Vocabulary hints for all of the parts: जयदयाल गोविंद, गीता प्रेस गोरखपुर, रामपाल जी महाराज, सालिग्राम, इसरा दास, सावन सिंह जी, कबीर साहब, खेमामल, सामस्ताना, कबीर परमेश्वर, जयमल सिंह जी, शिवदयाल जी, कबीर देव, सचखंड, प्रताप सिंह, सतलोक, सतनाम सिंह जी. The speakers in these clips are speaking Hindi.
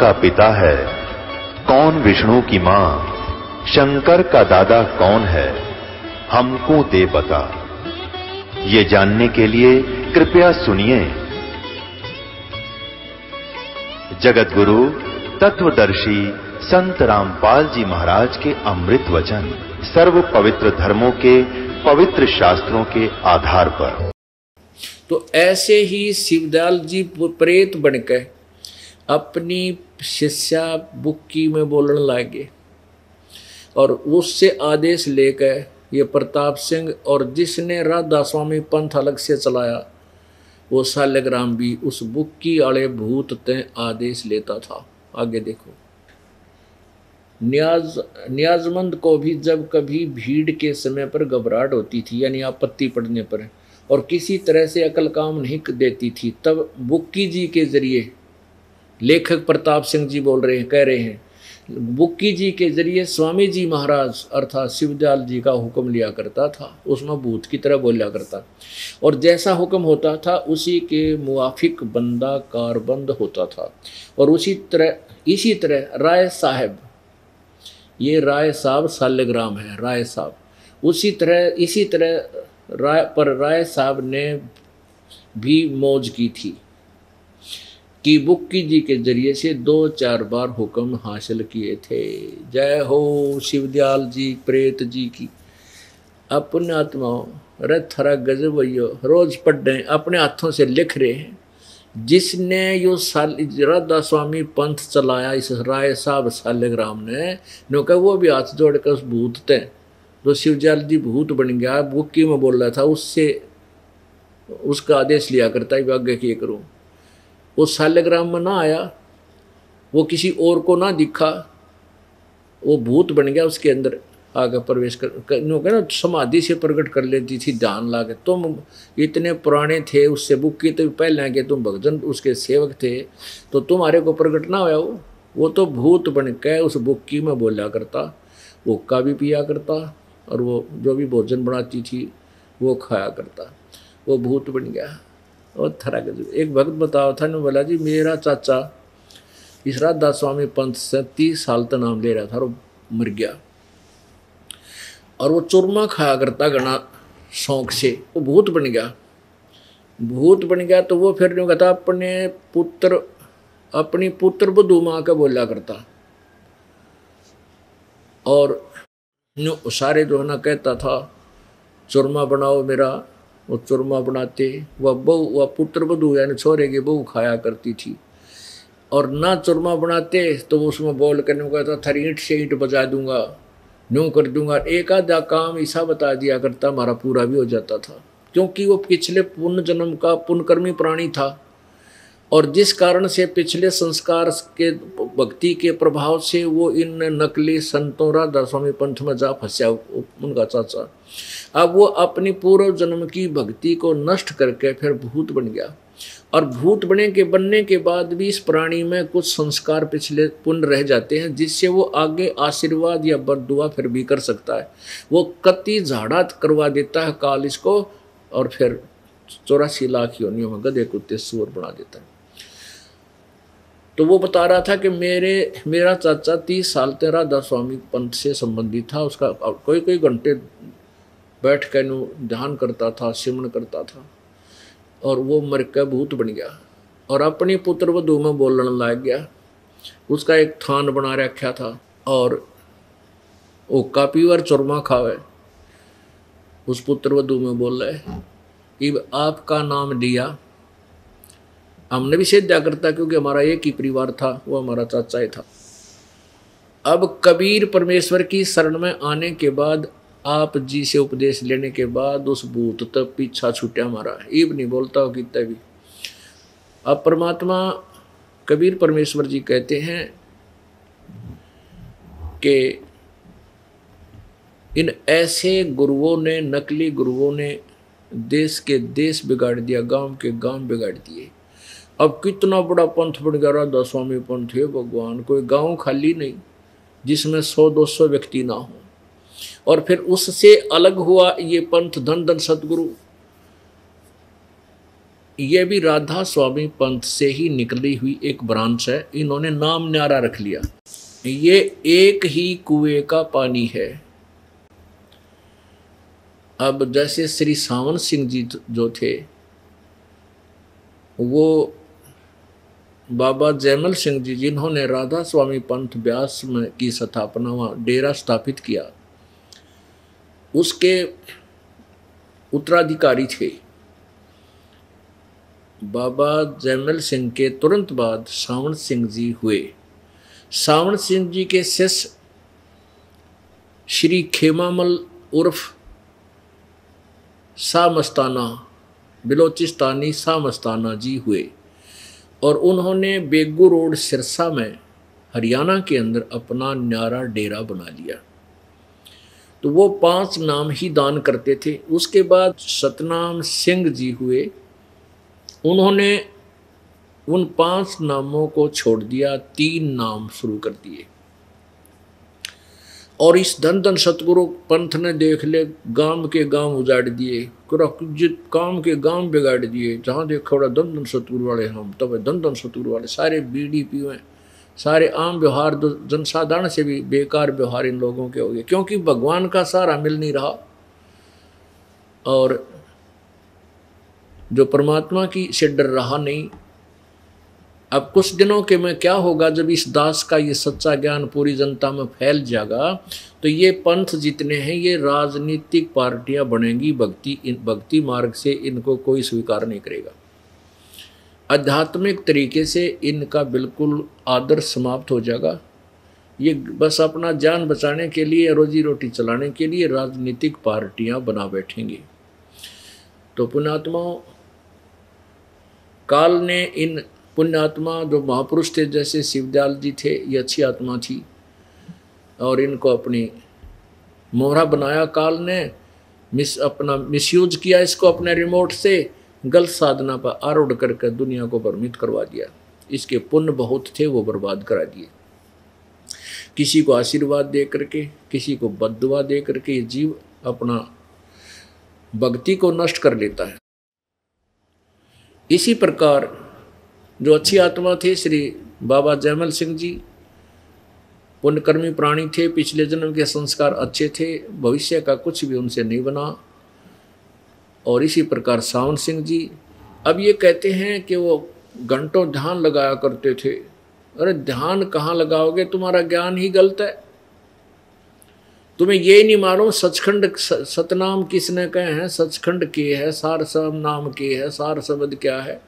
का पिता है, कौन विष्णु की मां, शंकर का दादा कौन है, हमको दे बता। ये जानने के लिए कृपया सुनिए जगत गुरु तत्वदर्शी संत रामपाल जी महाराज के अमृत वचन, सर्व पवित्र धर्मों के पवित्र शास्त्रों के आधार पर। तो ऐसे ही शिवदयाल जी प्रेत बनकर अपनी शिष्या बुक्की में बोलने लगे और उससे आदेश लेकर ये प्रताप सिंह और जिसने राधा स्वामी पंथ अलग से चलाया वो सालिग्राम भी उस बुक्की आले भूत ते आदेश लेता था। आगे देखो, न्याजमंद को भी जब कभी भीड़ के समय पर घबराहट होती थी यानी आपत्ति पड़ने पर और किसी तरह से अकल काम नहीं देती थी, तब बुक्की जी के जरिए, लेखक प्रताप सिंह जी बोल रहे हैं, कह रहे हैं, बुक्की जी के जरिए स्वामी जी महाराज अर्थात शिवदयाल जी का हुक्म लिया करता था, उसमें भूत की तरह बोला करता और जैसा हुक्म होता था उसी के मुआफिक बंदा कारबंद होता था। और इसी तरह राय साहब, ये राय साहब सालिग्राम है, राय साहब इसी तरह राय साहब ने भी मौज की थी कि बुक्की जी के जरिए से 2-4 बार हुक्म हासिल किए थे। जय हो शिवदयाल जी प्रेत जी की। अपने आत्मा अरे थरा गजब भैया, रोज पढ़ रहे हैं, अपने हाथों से लिख रहे हैं। जिसने यो राधा स्वामी पंथ चलाया इस राय साहब सालिग्राम ने कहा, वो भी हाथ जोड़ कर उस भूत थे जो शिवदयाल जी भूत बन गया, बुक्की में बोल रहा था, उससे उसका आदेश लिया करता है आगे क्या करूँ। वो सालिग्राम में ना आया, वो किसी और को ना दिखा, वो भूत बन गया उसके अंदर आगे प्रवेश कर ना, समाधि से प्रकट कर लेती थी ध्यान ला के। तुम इतने पुराने थे उससे बुक्की तो पहले के, तुम भगजन उसके सेवक थे तो तुम्हारे को प्रकट ना होया। वो तो भूत बन के उस बुक्की में बोला करता, हुक्का भी पिया करता और वो जो भी भोजन बनाती थी वो खाया करता, वो भूत बन गया। और थरा एक भक्त बताओ था ने बोला जी, मेरा चाचा इसरा दास स्वामी पंथ से 30 साल तक नाम ले रहा था और मर गया और वो चूरमा खाया करता घना शौक से, वो भूत बन गया। भूत बन गया तो वो फिर यूँ कहता अपनी पुत्र बधू माँ का बोला करता और सारे जो है ना कहता था चूरमा बनाओ मेरा, वो चूरमा बनाते। वह पुत्र बधू यानी छोरे की बहू खाया करती थी और ना चूरमा बनाते तो वो उसमें बोल करने को कहता थर ईंट से ईंट बजा दूंगा, न्यू कर दूंगा। एक आधा काम ऐसा बता दिया करता, हमारा पूरा भी हो जाता था क्योंकि वो पिछले पुण्य जन्म का पुण्यकर्मी प्राणी था और जिस कारण से पिछले संस्कार के भक्ति के प्रभाव से वो इन नकली संतों राधा स्वामी पंथ में जा फंसा उनका चाचा। अब वो अपनी पूर्व जन्म की भक्ति को नष्ट करके फिर भूत बन गया और भूत बनने के बाद भी इस प्राणी में कुछ संस्कार पिछले पुण्य रह जाते हैं जिससे वो आगे आशीर्वाद या बद्दुआ फिर भी कर सकता है। वो कति झाड़ा करवा देता है काल इसको और फिर 84 लाख योनियों में गधे कुत्ते सूअर बना देता है। तो वो बता रहा था कि मेरा चाचा 30 साल तक राधा स्वामी पंथ से संबंधित था, उसका कोई घंटे बैठ कर ध्यान करता था, सिमरन करता था और वो मर के भूत बन गया और अपनी पुत्र वधू में बोलने लग गया। उसका एक थान बना रखा था और वो कापी और चूरमा खावे। उस पुत्र वधू में बोल रहे कि आपका नाम लिया, हमने भी सिद्ध करता क्योंकि हमारा एक ही परिवार था, वो हमारा चाचा ही था। अब कबीर परमेश्वर की शरण में आने के बाद, आप जी से उपदेश लेने के बाद उस भूत तब पीछा छूटा हमारा, इब नहीं बोलता हो कितना भी। अब परमात्मा कबीर परमेश्वर जी कहते हैं कि इन ऐसे गुरुओं ने, नकली गुरुओं ने देश के देश बिगाड़ दिया, गांव के गांव बिगाड़ दिए। अब कितना बड़ा पंथ बन गया राधा स्वामी पंथ, है भगवान, कोई गांव खाली नहीं जिसमें 100-200 व्यक्ति ना हो। और फिर उससे अलग हुआ ये पंथ धन धन सतगुरु ये भी राधा स्वामी पंथ से ही निकली हुई एक ब्रांच है। इन्होंने नाम न्यारा रख लिया, ये एक ही कुएं का पानी है। अब जैसे श्री सावन सिंह जी जो थे, वो बाबा जयमल सिंह जी जिन्होंने राधा स्वामी पंथ ब्यास में की स्थापना, वहाँ डेरा स्थापित किया, उसके उत्तराधिकारी थे। बाबा जयमल सिंह के तुरंत बाद सावन सिंह जी हुए। सावन सिंह जी के शिष्य श्री खेमामल उर्फ सामस्ताना बिलोचिस्तानी सामस्ताना जी हुए और उन्होंने बेगू रोड सिरसा में हरियाणा के अंदर अपना न्यारा डेरा बना लिया। तो वो 5 नाम ही दान करते थे। उसके बाद सतनाम सिंह जी हुए, उन्होंने उन 5 नामों को छोड़ दिया, 3 नाम शुरू कर दिए। और इस धन सतगुरु पंथ ने देख ले गांव के गांव उजाड़ दिए, काम के गांव बिगाड़ दिए। जहाँ देखो बड़ा धन सतगुरु वाले हम तब धन सतगुरु वाले, सारे BDP में सारे आम व्यवहार जनसाधारण से भी बेकार व्यवहार इन लोगों के हो गए, क्योंकि भगवान का सहारा मिल नहीं रहा। और जो परमात्मा की से डर रहा नहीं। अब कुछ दिनों के में क्या होगा, जब इस दास का ये सच्चा ज्ञान पूरी जनता में फैल जाएगा, तो ये पंथ जितने हैं ये राजनीतिक पार्टियां बनेंगी। भक्ति मार्ग से इनको कोई स्वीकार नहीं करेगा। आध्यात्मिक तरीके से इनका बिल्कुल आदर समाप्त हो जाएगा। ये बस अपना जान बचाने के लिए, रोजी रोटी चलाने के लिए राजनीतिक पार्टियाँ बना बैठेंगी। तो पुण्यात्माओं, काल ने इन पुण्यात्मा जो महापुरुष थे, जैसे शिवदयाल जी थे, ये अच्छी आत्मा थी और इनको अपनी मोहरा बनाया। काल ने मिसयूज किया इसको, अपने रिमोट से गलत साधना पर आरूढ़ करके दुनिया को भ्रमित करवा दिया। इसके पुण्य बहुत थे, वो बर्बाद करा दिए। किसी को आशीर्वाद दे करके, किसी को बद्दुआ दे करके ये जीव अपना भक्ति को नष्ट कर लेता है। इसी प्रकार जो अच्छी आत्मा थे श्री बाबा जयमल सिंह जी, पुण्यकर्मी प्राणी थे, पिछले जन्म के संस्कार अच्छे थे, भविष्य का कुछ भी उनसे नहीं बना। और इसी प्रकार सावन सिंह जी, अब ये कहते हैं कि वो घंटों ध्यान लगाया करते थे। अरे ध्यान कहाँ लगाओगे, तुम्हारा ज्ञान ही गलत है। तुम्हें ये नहीं मालूम सचखंड सतनाम किसने कहे हैं, सचखंड के है, सार सब नाम के है, सार शब्द क्या है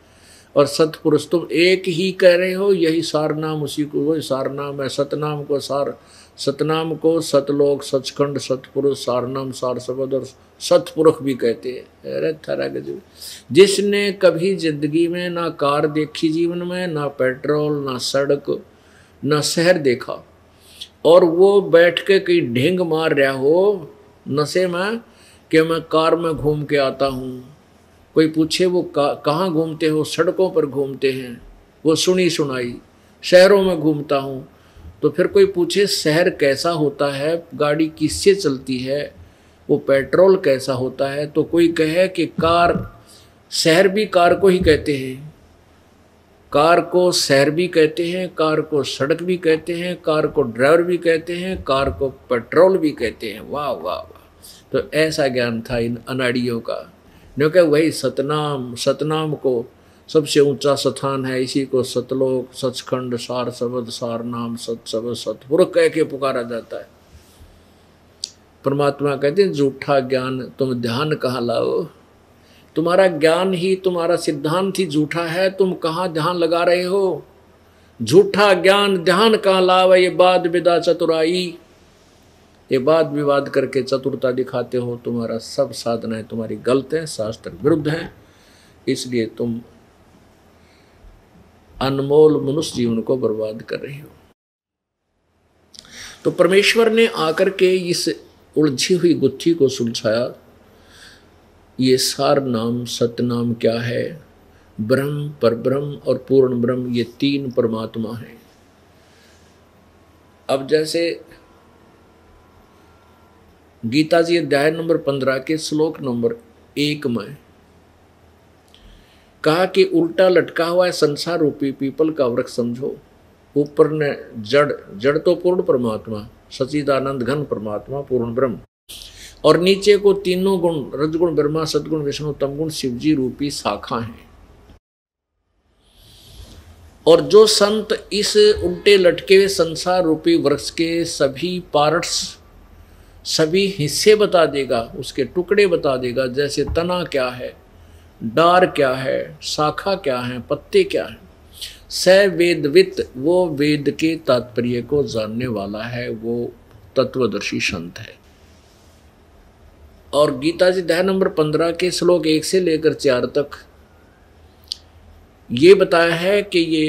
और सतपुरुष तुम एक ही कह रहे हो। यही सार नाम, उसी को वही सार नाम है। सतनाम को सार, सतनाम को सतलोक, सचखंड, सतपुरुष, सारनाम, सार शब्द और सतपुरुष भी कहते हैं। अरे थारा गजब, जिसने कभी जिंदगी में ना कार देखी जीवन में, ना पेट्रोल, ना सड़क, ना शहर देखा, और वो बैठ के कहीं ढींग मार रहा हो नशे में कि मैं कार में घूम के आता हूँ, कोई पूछे वो कहाँ घूमते हो, सड़कों पर घूमते हैं, वो सुनी सुनाई, शहरों में घूमता हूँ। तो फिर कोई पूछे शहर कैसा होता है, गाड़ी किससे चलती है, वो पेट्रोल कैसा होता है, तो कोई कहे कि कार, शहर भी कार को ही कहते हैं, कार को शहर भी कहते हैं, कार को सड़क भी कहते हैं, कार को ड्राइवर भी कहते हैं, कार को पेट्रोल भी कहते हैं। वाह वाह वाह। तो ऐसा ज्ञान था इन अनाड़ियों का। क्योंकि वही सतनाम, सतनाम को सबसे ऊंचा स्थान है, इसी को सतलोक, सचखंड, सार शब्द, सार नाम, सत शब्द, सतपुरुष कह के पुकारा जाता है। परमात्मा कहते हैं झूठा ज्ञान, तुम ध्यान कहाँ लाओ, तुम्हारा ज्ञान ही, तुम्हारा सिद्धांत ही झूठा है, तुम कहाँ ध्यान लगा रहे हो। झूठा ज्ञान ध्यान कहाँ लावे, ये बाद विदा चतुराई, ये बात विवाद करके चतुरता दिखाते हो। तुम्हारा सब साधनाएं तुम्हारी गलत हैं, शास्त्र विरुद्ध हैं, इसलिए तुम अनमोल मनुष्य जीवन को बर्बाद कर रहे हो। तो परमेश्वर ने आकर के इस उलझी हुई गुत्थी को सुलझाया। ये सार नाम, सतनाम क्या है, ब्रह्म, परब्रह्म और पूर्ण ब्रह्म, ये 3 परमात्मा हैं। अब जैसे गीता जी अध्याय नंबर 15 के श्लोक नंबर 1 में कहा कि उल्टा लटका हुआ है संसार रूपी पीपल का वृक्ष समझो। ऊपर ने जड़, जड़ तो पूर्ण परमात्मा सचिदानंद घन परमात्मा पूर्ण ब्रह्म, और नीचे को तीनों गुण रजगुण ब्रह्मा सदगुण विष्णु तमगुण शिवजी रूपी शाखा है। और जो संत इस उल्टे लटके हुए संसार रूपी वृक्ष के सभी पार्ट्स सभी हिस्से बता देगा, उसके टुकड़े बता देगा, जैसे तना क्या है, डार क्या है, शाखा क्या है, पत्ते क्या है। स वेदवित, वो वेद के तात्पर्य को जानने वाला है, वो तत्वदर्शी संत है। और गीता जी अध्याय नंबर 15 के श्लोक 1 से लेकर 4 तक ये बताया है कि ये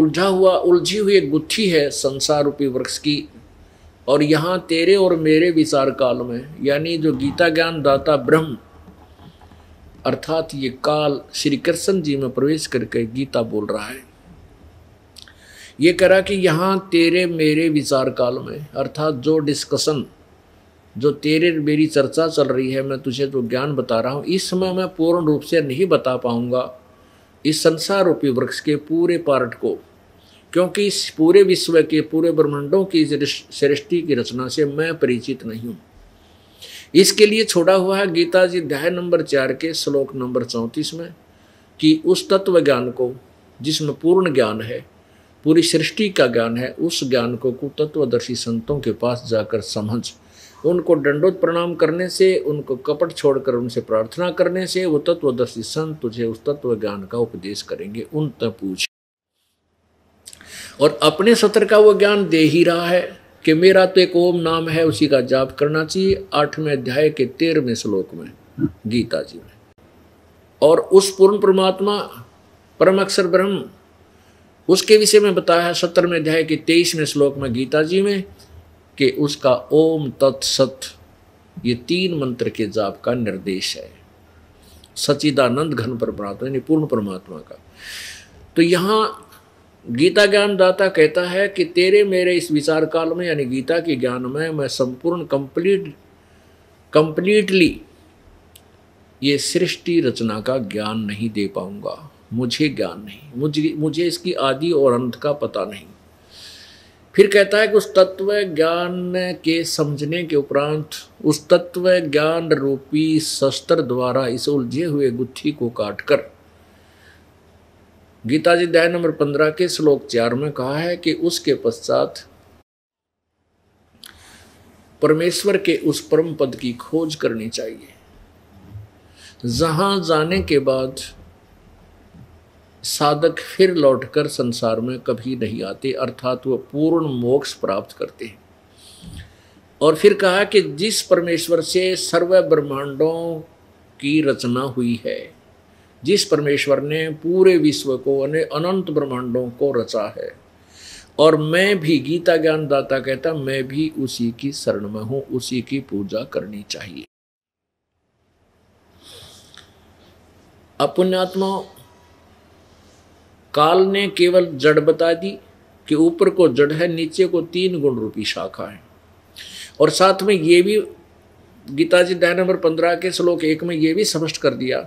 उलझी हुई गुत्थी है संसार रूपी वृक्ष की, और यहाँ तेरे और मेरे विचार काल में, यानी जो गीता ज्ञान दाता ब्रह्म अर्थात ये काल श्री कृष्ण जी में प्रवेश करके गीता बोल रहा है, ये करा कि यहाँ तेरे मेरे विचार काल में अर्थात जो डिस्कशन, जो तेरे मेरी चर्चा चल रही है, मैं तुझे जो ज्ञान बता रहा हूँ, इस समय मैं पूर्ण रूप से नहीं बता पाऊँगा इस संसार रूपी वृक्ष के पूरे पार्ट को, क्योंकि इस पूरे विश्व के पूरे ब्रह्मांडों की सृष्टि की रचना से मैं परिचित नहीं हूँ। इसके लिए छोड़ा हुआ है गीता जी अध्याय नंबर 4 के श्लोक नंबर 34 में कि उस तत्व ज्ञान को जिसमें पूर्ण ज्ञान है, पूरी सृष्टि का ज्ञान है, उस ज्ञान को कुतत्वदर्शी संतों के पास जाकर समझ, उनको दंडोत प्रणाम करने से, उनको कपट छोड़कर उनसे प्रार्थना करने से वो तत्वदर्शी संत तुझे उस तत्व ज्ञान का उपदेश करेंगे, उन तक पूछ। और अपने सत्र का वो ज्ञान दे ही रहा है कि मेरा तो एक ओम नाम है, उसी का जाप करना चाहिए, 8वें अध्याय के 13वें श्लोक में गीता जी में। और उस पूर्ण परमात्मा परम अक्षर ब्रह्म उसके विषय में बताया है 17वें अध्याय के 23वें श्लोक में गीता जी में कि उसका ओम तत्सत ये 3 मंत्र के जाप का निर्देश है सच्चिदानंद घन परमात्मा यानी पूर्ण परमात्मा का। तो यहाँ गीता ज्ञान दाता कहता है कि तेरे मेरे इस विचार काल में यानी गीता के ज्ञान में मैं संपूर्ण कंप्लीटली ये सृष्टि रचना का ज्ञान नहीं दे पाऊंगा, मुझे ज्ञान नहीं, मुझे इसकी आदि और अंत का पता नहीं। फिर कहता है कि उस तत्व ज्ञान के समझने के उपरांत उस तत्व ज्ञान रूपी शस्त्र द्वारा इस उलझे हुए गुत्थी को काटकर गीता जी अध्याय नंबर 15 के श्लोक 4 में कहा है कि उसके पश्चात परमेश्वर के उस परम पद की खोज करनी चाहिए, जहां जाने के बाद साधक फिर लौटकर संसार में कभी नहीं आते, अर्थात वह पूर्ण मोक्ष प्राप्त करते हैं। और फिर कहा कि जिस परमेश्वर से सर्व ब्रह्मांडों की रचना हुई है, जिस परमेश्वर ने पूरे विश्व को अनंत ब्रह्मांडों को रचा है, और मैं भी, गीता ज्ञान दाता कहता मैं भी उसी की शरण में हूँ, उसी की पूजा करनी चाहिए। पुण्यात्मा, काल ने केवल जड़ बता दी कि ऊपर को जड़ है, नीचे को 3 गुण रूपी शाखा है। और साथ में ये भी गीता जी अध्याय नंबर 15 के श्लोक 1 में ये भी स्पष्ट कर दिया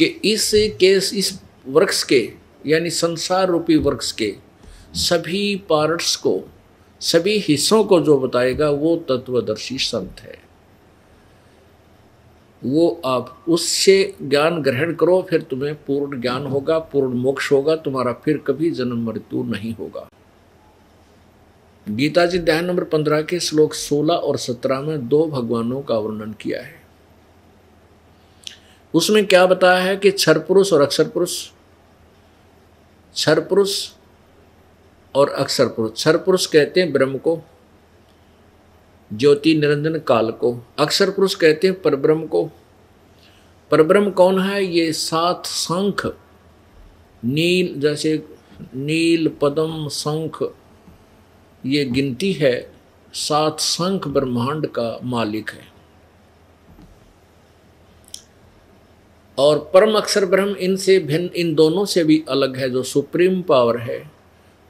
कि इस वृक्ष के यानी संसार रूपी वृक्ष के सभी पार्ट्स को, सभी हिस्सों को जो बताएगा वो तत्वदर्शी संत है। वो आप उससे ज्ञान ग्रहण करो, फिर तुम्हें पूर्ण ज्ञान होगा, पूर्ण मोक्ष होगा, तुम्हारा फिर कभी जन्म मृत्यु नहीं होगा। गीता जी अध्याय नंबर 15 के श्लोक 16 और 17 में 2 भगवानों का वर्णन किया है। उसमें क्या बताया है कि क्षर पुरुष और अक्षर पुरुष, क्षर पुरुष और अक्षर पुरुष। क्षर पुरुष कहते हैं ब्रह्म को, ज्योति निरंजन काल को। अक्षर पुरुष कहते हैं परब्रह्म को। परब्रह्म कौन है? ये 7 शंख नील, जैसे नील पद्म शंख, ये गिनती है, 7 शंख ब्रह्मांड का मालिक है। और परम अक्षर ब्रह्म इनसे भिन्न, इन दोनों से भी अलग है, जो सुप्रीम पावर है,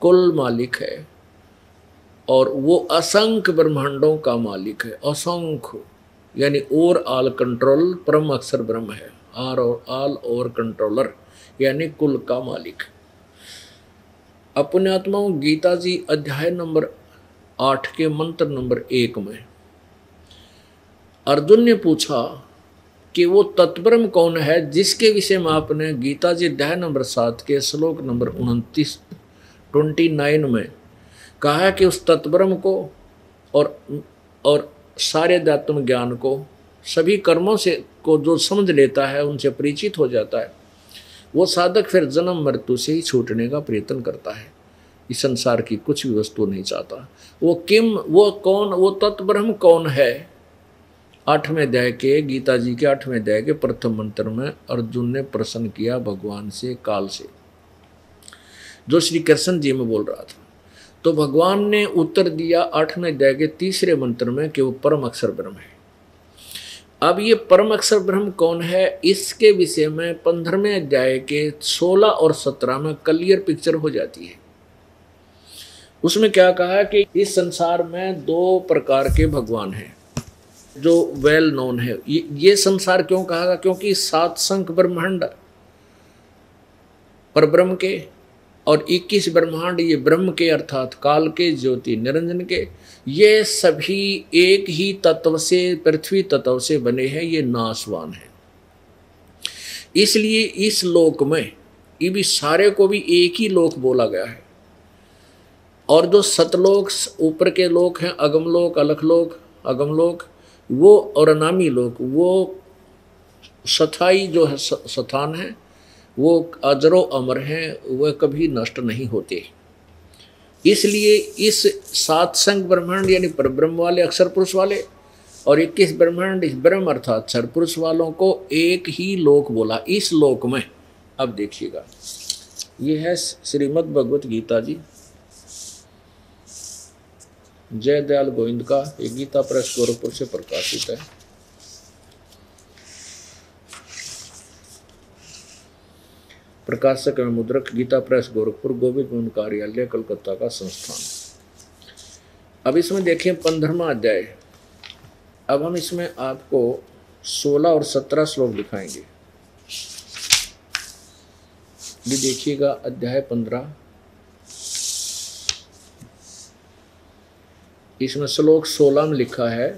कुल मालिक है, और वो असंख्य ब्रह्मांडों का मालिक है। असंख्य यानी ओवर ऑल कंट्रोल परम अक्षर ब्रह्म है, आर और आल और कंट्रोलर यानी कुल का मालिक। पुण्यात्माओं गीता जी अध्याय नंबर 8 के मंत्र नंबर 1 में अर्जुन ने पूछा कि वो तत्ब्रह्म कौन है जिसके विषय में आपने गीता जी अध्याय नंबर 7 के श्लोक नंबर 29 में कहा कि उस तत्ब्रह्म को और सारे अध्यात्म ज्ञान को सभी कर्मों से को जो समझ लेता है उनसे परिचित हो जाता है वो साधक फिर जन्म मृत्यु से ही छूटने का प्रयत्न करता है, इस संसार की कुछ भी वस्तु नहीं चाहता। वो तत्ब्रह्म कौन है 8वें अध्याय के गीता जी के 8वें अध्याय के प्रथम मंत्र में अर्जुन ने प्रश्न किया भगवान से, काल से, जो श्री कृष्ण जी में बोल रहा था। तो भगवान ने उत्तर दिया 8वें अध्याय के 3रे मंत्र में कि वो परम अक्षर ब्रह्म है। अब ये परम अक्षर ब्रह्म कौन है इसके विषय में 15वें अध्याय के 16 और 17 में क्लियर पिक्चर हो जाती है। उसमें क्या कहा कि इस संसार में 2 प्रकार के भगवान हैं जो वेल नोन है। ये संसार क्यों कहा? क्योंकि 7 शंख ब्रह्मांड पर ब्रह्म के और 21 ब्रह्मांड ये ब्रह्म के अर्थात काल के, ज्योति निरंजन के, ये सभी एक ही तत्व से, पृथ्वी तत्व से बने हैं, ये नाशवान है। इसलिए इस लोक में ये भी सारे को भी एक ही लोक बोला गया है। और जो सतलोक ऊपर के लोक हैं, अगमलोक, अलखलोक, अगमलोक वो और अनामी लोक, वो सथाई जो है स्थान है, वो अजरो अमर हैं, वह कभी नष्ट नहीं होते। इसलिए इस 7 शंख ब्रह्मांड यानी परब्रह्म वाले अक्षर पुरुष वाले और 21 ब्रह्मांड इस ब्रह्म अर्थात अक्षर पुरुष वालों को एक ही लोक बोला, इस लोक में। अब देखिएगा, ये है श्रीमद् भगवत गीता जी जयदयाल गोविंद का, ये गीता प्रेस गोरखपुर से प्रकाशित है। प्रकाशक एवं मुद्रक गीता प्रेस गोरखपुर, गोविंद मोहन कार्यालय, कलकत्ता का संस्थान। अब इसमें देखें 15वां अध्याय। अब हम इसमें आपको 16 और 17 श्लोक दिखाएंगे। ये देखिएगा अध्याय 15, इसमें श्लोक 16 में लिखा है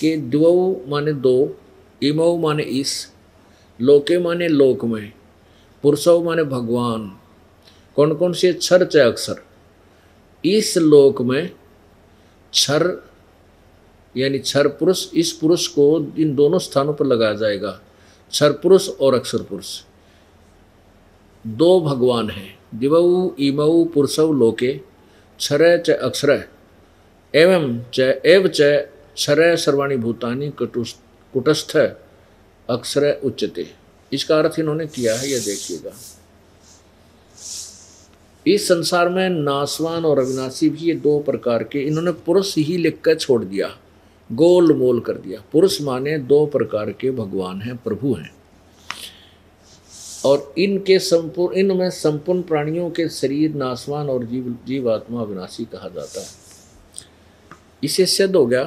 कि द्वौ माने दो, इमौ माने इस, लोके माने लोक में, पुरुषो माने भगवान, कौन कौन से क्षर च अक्षर, इस लोक में क्षर यानी क्षर पुरुष, इस पुरुष को इन दोनों स्थानों पर लगाया जाएगा, क्षर पुरुष और अक्षर पुरुष, 2 भगवान हैं, दिवऊ इमऊ पुरुषौ लोके क्षर च अक्षर एवं च एव च क्षर सर्वाणी भूतानि कुटस्थ अक्षर उच्चते। इसका अर्थ इन्होंने किया है, यह देखिएगा। इस संसार में नासवान और अविनाशी भी ये 2 प्रकार के, इन्होंने पुरुष ही लिखकर छोड़ दिया, गोल मोल कर दिया। पुरुष माने 2 प्रकार के भगवान हैं, प्रभु हैं, और इनके संपूर्ण, इनमें संपूर्ण प्राणियों के शरीर नासवान और जीवात्मा अविनाशी कहा जाता है। इसे सिद्ध हो गया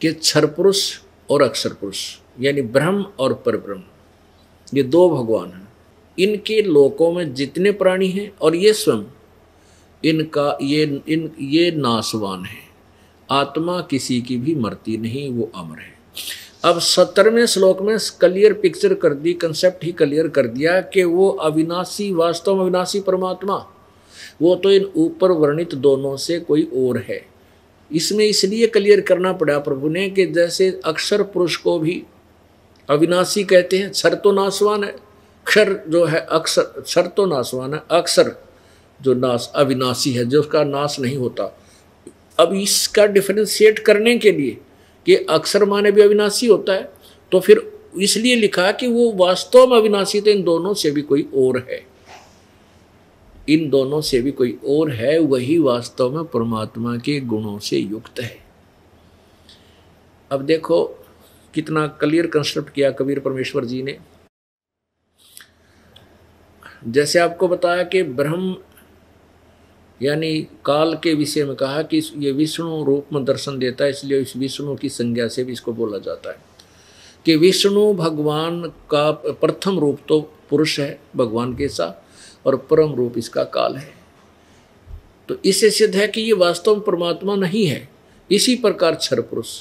कि क्षर पुरुष और अक्षर पुरुष यानी ब्रह्म और परब्रह्म ये 2 भगवान हैं। इनके लोकों में जितने प्राणी हैं और ये स्वयं इनका ये नाशवान है, आत्मा किसी की भी मरती नहीं, वो अमर है। अब 17वें श्लोक में क्लियर पिक्चर कर दी, कंसेप्ट ही क्लियर कर दिया कि वो अविनाशी, वास्तव में अविनाशी परमात्मा वो तो इन ऊपर वर्णित दोनों से कोई और है। इसमें इसलिए क्लियर करना पड़ा प्रभु ने कि जैसे अक्षर पुरुष को भी अविनाशी कहते हैं, क्षर तो नाशवान है, क्षर जो है अक्षर, क्षर तो नाशवान है, अक्षर जो नाश अविनाशी है, जो उसका नाश नहीं होता। अब इसका डिफरेंशिएट करने के लिए कि अक्षर माने भी अविनाशी होता है, तो फिर इसलिए लिखा कि वो वास्तव में अविनाशी तो इन दोनों से भी कोई और है, इन दोनों से भी कोई और है, वही वास्तव में परमात्मा के गुणों से युक्त है। अब देखो कितना क्लियर कंसेप्ट किया कबीर परमेश्वर जी ने। जैसे आपको बताया कि ब्रह्म यानी काल के विषय में कहा कि ये विष्णु रूप में दर्शन देता है, इसलिए इस विष्णु की संज्ञा से भी इसको बोला जाता है कि विष्णु भगवान का प्रथम रूप तो पुरुष है भगवान के साथ और परम रूप इसका काल है। तो इससे सिद्ध है कि ये वास्तव में परमात्मा नहीं है। इसी प्रकार क्षर पुरुष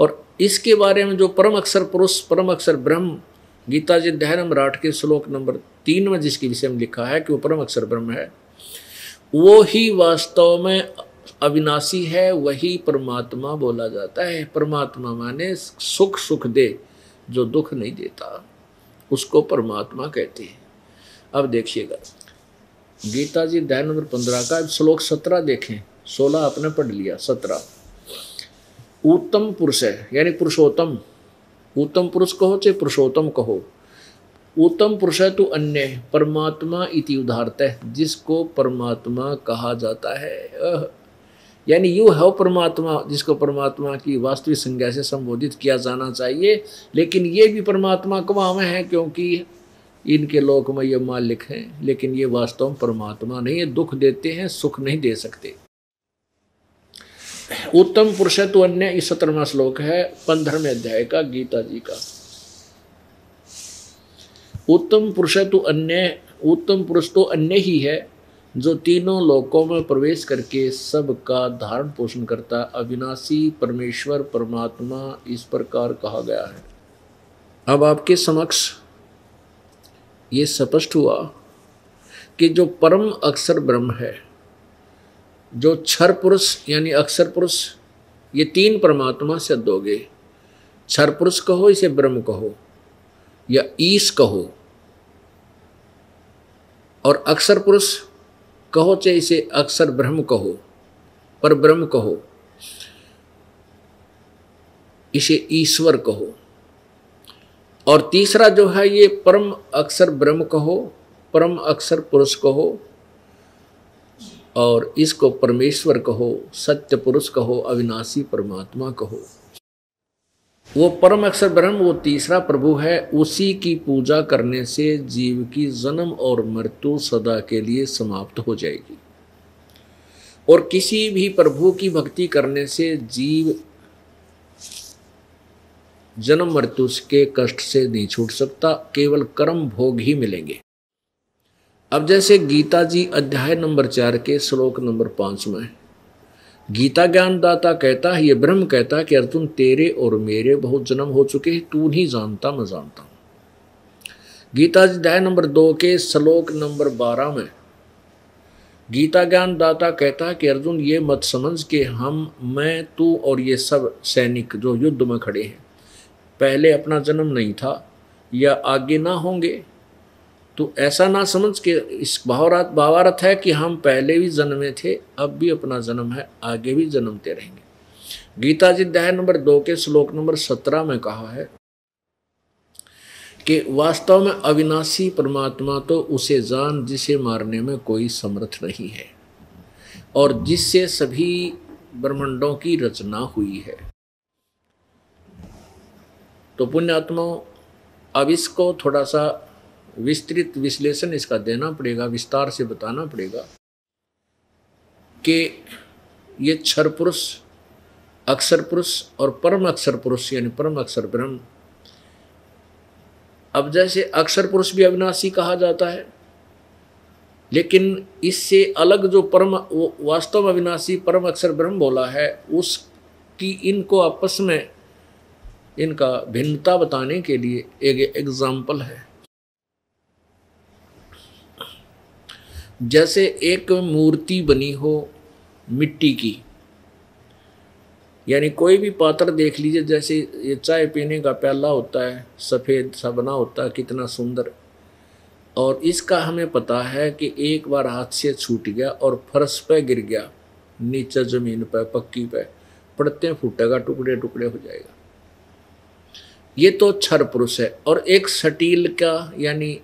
और इसके बारे में जो परम अक्षर पुरुष परम अक्षर ब्रह्म गीता जी अध्याय नंबर 8 के श्लोक नंबर 3 में जिसके विषय में लिखा है कि वो परम अक्षर ब्रह्म है, वो ही वास्तव में अविनाशी है, वही परमात्मा बोला जाता है। परमात्मा माने सुख सुख दे, जो दुख नहीं देता उसको परमात्मा कहते हैं। अब देखिएगा गीता जी अध्याय नंबर 15 का श्लोक 17 देखें, 16 आपने पढ़ लिया, 17 उत्तम पुरुष है यानी पुरुषोत्तम, उत्तम पुरुष कहो चाहे पुरुषोत्तम कहो, उत्तम पुरुष है तो अन्य परमात्मा इति उदाहरतः, जिसको परमात्मा कहा जाता है। यानी यू है परमात्मा, जिसको परमात्मा की वास्तविक संज्ञा से संबोधित किया जाना चाहिए, लेकिन ये भी परमात्मा कवाम है क्योंकि इनके लोक में ये मालिक हैं, लेकिन ये वास्तव में परमात्मा नहीं है, दुख देते हैं सुख नहीं दे सकते। उत्तम पुरुष तो अन्य, इस 17वां श्लोक है 15वें अध्याय का गीता जी का। उत्तम पुरुष तो अन्य, उत्तम पुरुष तो अन्य ही है जो तीनों लोकों में प्रवेश करके सबका धारण पोषण करता, अविनाशी परमेश्वर परमात्मा इस प्रकार कहा गया है। अब आपके समक्ष ये स्पष्ट हुआ कि जो परम अक्षर ब्रह्म है, जो क्षर पुरुष यानी अक्षर पुरुष, ये तीन परमात्मा सिद्ध हो गए। क्षर पुरुष कहो, इसे ब्रह्म कहो या ईश कहो, और अक्षर पुरुष कहो चाहे इसे अक्षर ब्रह्म कहो, पर ब्रह्म कहो, इसे ईश्वर कहो, और तीसरा जो है ये परम अक्षर ब्रह्म कहो, परम अक्षर पुरुष कहो, और इसको परमेश्वर कहो, सत्य पुरुष कहो, अविनाशी परमात्मा कहो। वो परम अक्षर ब्रह्म वो तीसरा प्रभु है, उसी की पूजा करने से जीव की जन्म और मृत्यु सदा के लिए समाप्त हो जाएगी, और किसी भी प्रभु की भक्ति करने से जीव जन्म मृत्यु के कष्ट से नहीं छूट सकता, केवल कर्म भोग ही मिलेंगे। अब जैसे गीता जी अध्याय नंबर 4 के श्लोक नंबर 5 में गीता ज्ञानदाता कहता है, ये ब्रह्म कहता है कि अर्जुन तेरे और मेरे बहुत जन्म हो चुके हैं, तू नहीं जानता मैं जानता हूँ। गीता अध्याय नंबर 2 के श्लोक नंबर 12 में गीता ज्ञानदाता कहता है कि अर्जुन ये मत समझ के हम, मैं, तू और ये सब सैनिक जो युद्ध में खड़े हैं पहले अपना जन्म नहीं था या आगे ना होंगे, तो ऐसा ना समझ के इस भावार्थ है कि हम पहले भी जन्मे थे, अब भी अपना जन्म है, आगे भी जन्मते रहेंगे। गीता जी अध्याय नंबर 2 के श्लोक नंबर 17 में कहा है कि वास्तव में अविनाशी परमात्मा तो उसे जान जिसे मारने में कोई समर्थ नहीं है और जिससे सभी ब्रह्मांडों की रचना हुई है। तो पुण्यात्माओं अब इसको थोड़ा सा विस्तृत विश्लेषण इसका देना पड़ेगा, विस्तार से बताना पड़ेगा कि ये क्षर पुरुष, अक्षर पुरुष और परम अक्षर पुरुष यानी परम अक्षर ब्रह्म। अब जैसे अक्षर पुरुष भी अविनाशी कहा जाता है, लेकिन इससे अलग जो परम वास्तव में अविनाशी परम अक्षर ब्रह्म बोला है, उसकी इनको आपस में इनका भिन्नता बताने के लिए एक एग्जाम्पल है। जैसे एक मूर्ति बनी हो मिट्टी की, यानी कोई भी पात्र देख लीजिए, जैसे ये चाय पीने का प्याला होता है सफ़ेद सा बना होता है कितना सुंदर, और इसका हमें पता है कि एक बार हाथ से छूट गया और फर्श पे गिर गया, नीचे ज़मीन पे पक्की पे पड़ते फूटेगा, टुकड़े टुकड़े हो जाएगा। ये तो क्षर पुरुष है। और एक सटील का यानी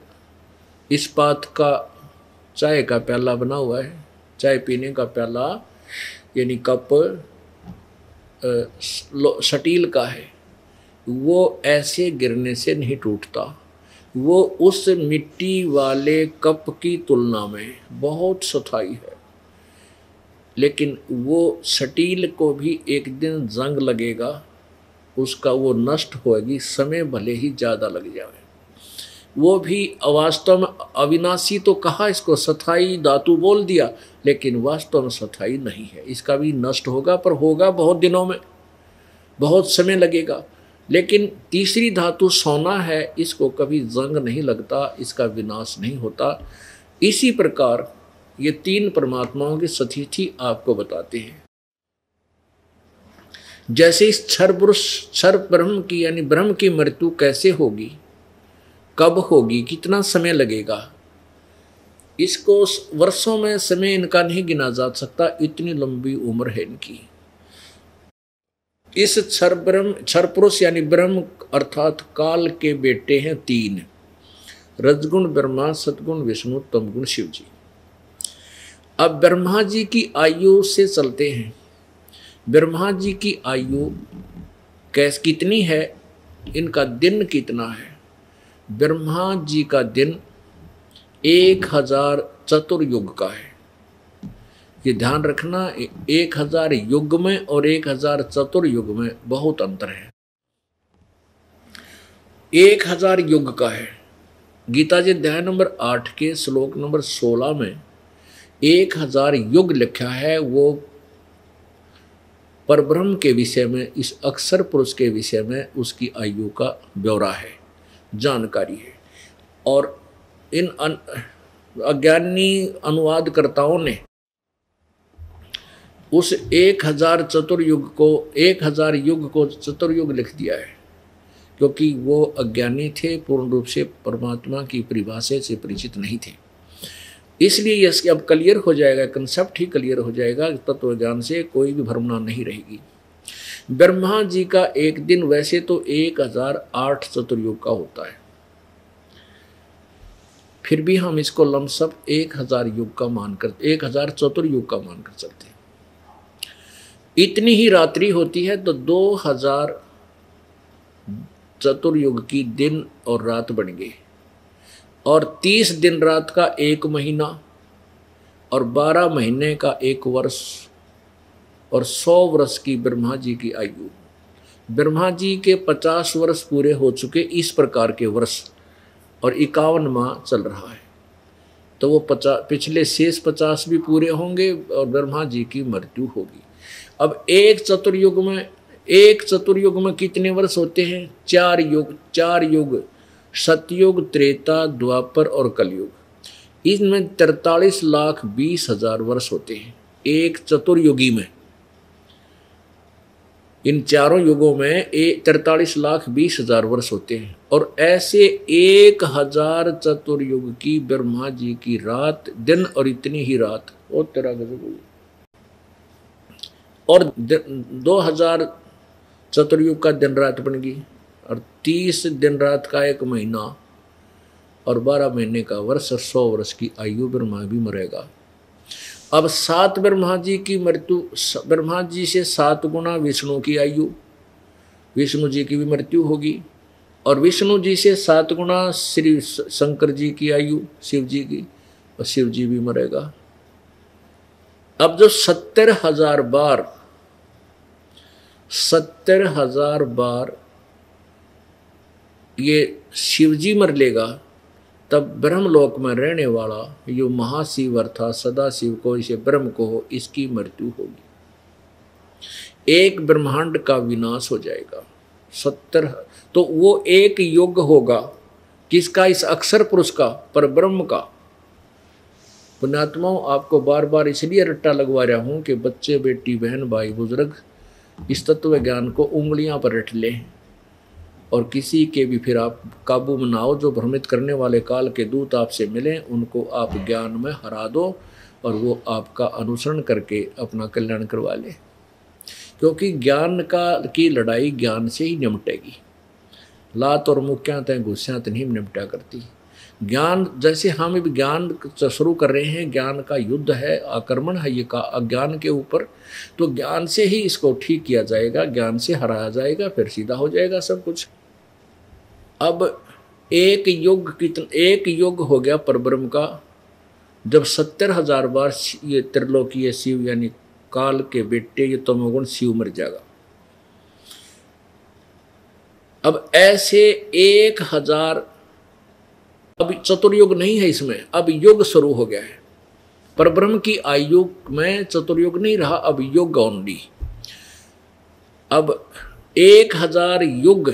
इस्पात का चाय का प्याला बना हुआ है, चाय पीने का प्याला यानी कप सटील का है, वो ऐसे गिरने से नहीं टूटता, वो उस मिट्टी वाले कप की तुलना में बहुत सथाई है। लेकिन वो सटील को भी एक दिन जंग लगेगा, उसका वो नष्ट होगी, समय भले ही ज़्यादा लग जाए। वो भी वास्तव में अविनाशी तो कहा इसको, सथाई धातु बोल दिया, लेकिन वास्तव में सथाई नहीं है, इसका भी नष्ट होगा, पर होगा बहुत दिनों में, बहुत समय लगेगा। लेकिन तीसरी धातु सोना है, इसको कभी जंग नहीं लगता, इसका विनाश नहीं होता। इसी प्रकार ये तीन परमात्माओं की स्थिति आपको बताते हैं। जैसे इस क्षर पुरुष क्षर ब्रह्म की यानी ब्रह्म की मृत्यु कैसे होगी, कब होगी, कितना समय लगेगा, इसको वर्षों में समय इनका नहीं गिना जा सकता, इतनी लंबी उम्र है इनकी। इस क्षर ब्रह्म क्षर पुरुष यानी ब्रह्म अर्थात काल के बेटे हैं तीन, रजगुण ब्रह्मा, सतगुण विष्णु, तमगुण शिव जी। अब ब्रह्मा जी की आयु से चलते हैं। ब्रह्मा जी की आयु कैस कितनी है, इनका दिन कितना है। ब्रह्मा जी का दिन 1000 चतुर्युग का है। ये ध्यान रखना, 1000 युग में और 1000 चतुर्युग में बहुत अंतर है। 1000 युग का है। गीता जी अध्याय नंबर 8 के श्लोक नंबर 16 में 1000 युग लिखा है। वो परब्रह्म के विषय में, इस अक्षर पुरुष के विषय में उसकी आयु का ब्यौरा है, जानकारी है। और इन अज्ञानी अनुवादकर्ताओं ने उस 1000 चतुर्युग को 1000 युग को चतुर्युग लिख दिया है, क्योंकि वो अज्ञानी थे, पूर्ण रूप से परमात्मा की परिभाषा से परिचित नहीं थे। इसलिए इसके अब क्लियर हो जाएगा, कंसेप्ट ही क्लियर हो जाएगा, तत्व ज्ञान से कोई भी भ्रमणा नहीं रहेगी। ब्रह्मा जी का एक दिन वैसे तो 1008 चतुर्युग का होता है, फिर भी हम इसको लमसम 1000 युग का मानकर, 1000 चतुर्युग का मानकर चलते हैं। इतनी ही रात्रि होती है तो 2000 चतुर्युग की दिन और रात बन गई, और 30 दिन रात का 1 महीना, और 12 महीने का 1 वर्ष, और 100 वर्ष की ब्रह्मा जी की आयु। ब्रह्मा जी के 50 वर्ष पूरे हो चुके, इस प्रकार के वर्ष, और 51वां चल रहा है, तो वो पिछले शेष 50 भी पूरे होंगे और ब्रह्मा जी की मृत्यु होगी। अब 1 चतुर्युग में कितने वर्ष होते हैं? 4 युग, सतयुग, त्रेता, द्वापर और कलयुग। इसमें 43,20,000 वर्ष होते हैं 1 चतुर्युगी में। इन चारों युगों में 43,20,000 वर्ष होते हैं। और ऐसे 1000 चतुर्युग की ब्रह्मा जी की रात, दिन और इतनी ही रात, और 2000 चतुर्युग का दिन रात बन गई, और 30 दिन रात का 1 महीना, और 12 महीने का वर्ष, और 100 वर्ष की आयु ब्रह्मा भी मरेगा। अब 7 ब्रह्मा जी की मृत्यु, ब्रह्मा जी से 7 गुना विष्णु की आयु, विष्णु जी की भी मृत्यु होगी, और विष्णु जी से 7 गुना श्री शंकर जी की आयु, शिव जी की, और शिव जी भी मरेगा। अब जो 70,000 बार 70,000 बार ये शिव जी मर लेगा, तब ब्रह्मलोक में रहने वाला यो महाशिव अर्थात सदाशिव को, इसे ब्रह्म को, इसकी मृत्यु होगी। एक ब्रह्मांड का विनाश हो जाएगा। 70 तो वो 1 युग होगा, किसका? इस अक्षर पुरुष का, पर ब्रह्म का। पुण्यात्माओं, आपको बार बार इसलिए रट्टा लगवा रहा हूँ कि बच्चे, बेटी, बहन, भाई, बुजुर्ग इस तत्व ज्ञान को उंगलियाँ पर रट लें, और किसी के भी फिर आप काबू में ना हो। जो भ्रमित करने वाले काल के दूत आपसे मिलें, उनको आप ज्ञान में हरा दो, और वो आपका अनुसरण करके अपना कल्याण करवा ले, क्योंकि ज्ञान का की लड़ाई ज्ञान से ही निपटेगी। लात और मुक्कियाँ तय गुस्सियाँ तो नहीं निपटा करती। ज्ञान, जैसे हम ज्ञान शुरू कर रहे हैं, ज्ञान का युद्ध है, आक्रमण है ये का अज्ञान के ऊपर, तो ज्ञान से ही इसको ठीक किया जाएगा, ज्ञान से हराया जाएगा, फिर सीधा हो जाएगा सब कुछ। अब 1 युग कितना? 1 युग हो गया परब्रह्म का। जब 70,000 बार ये त्रिलोकीय शिव यानी काल के बेटे ये तमोगुण शिव मर जाएगा। अब ऐसे 1000, अब चतुर्युग नहीं है इसमें, अब युग शुरू हो गया है। पर ब्रह्म की आयु में चतुर्युग नहीं रहा, अब युग ओनली। अब 1000 युग,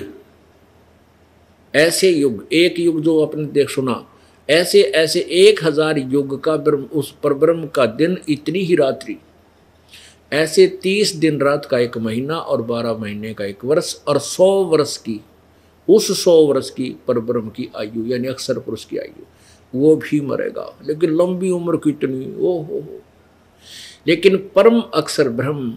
ऐसे युग, एक युग जो आपने देख सुना, ऐसे ऐसे 1000 युग का उस परब्रह्म का दिन इतनी ही रात्रि, ऐसे 30 दिन रात का एक महीना और 12 महीने का एक वर्ष और 100 वर्ष की, उस 100 वर्ष की परब्रह्म की आयु यानी अक्षर पुरुष की आयु, वो भी मरेगा। लेकिन लंबी उम्र कितनी, ओ हो। लेकिन परम अक्षर ब्रह्म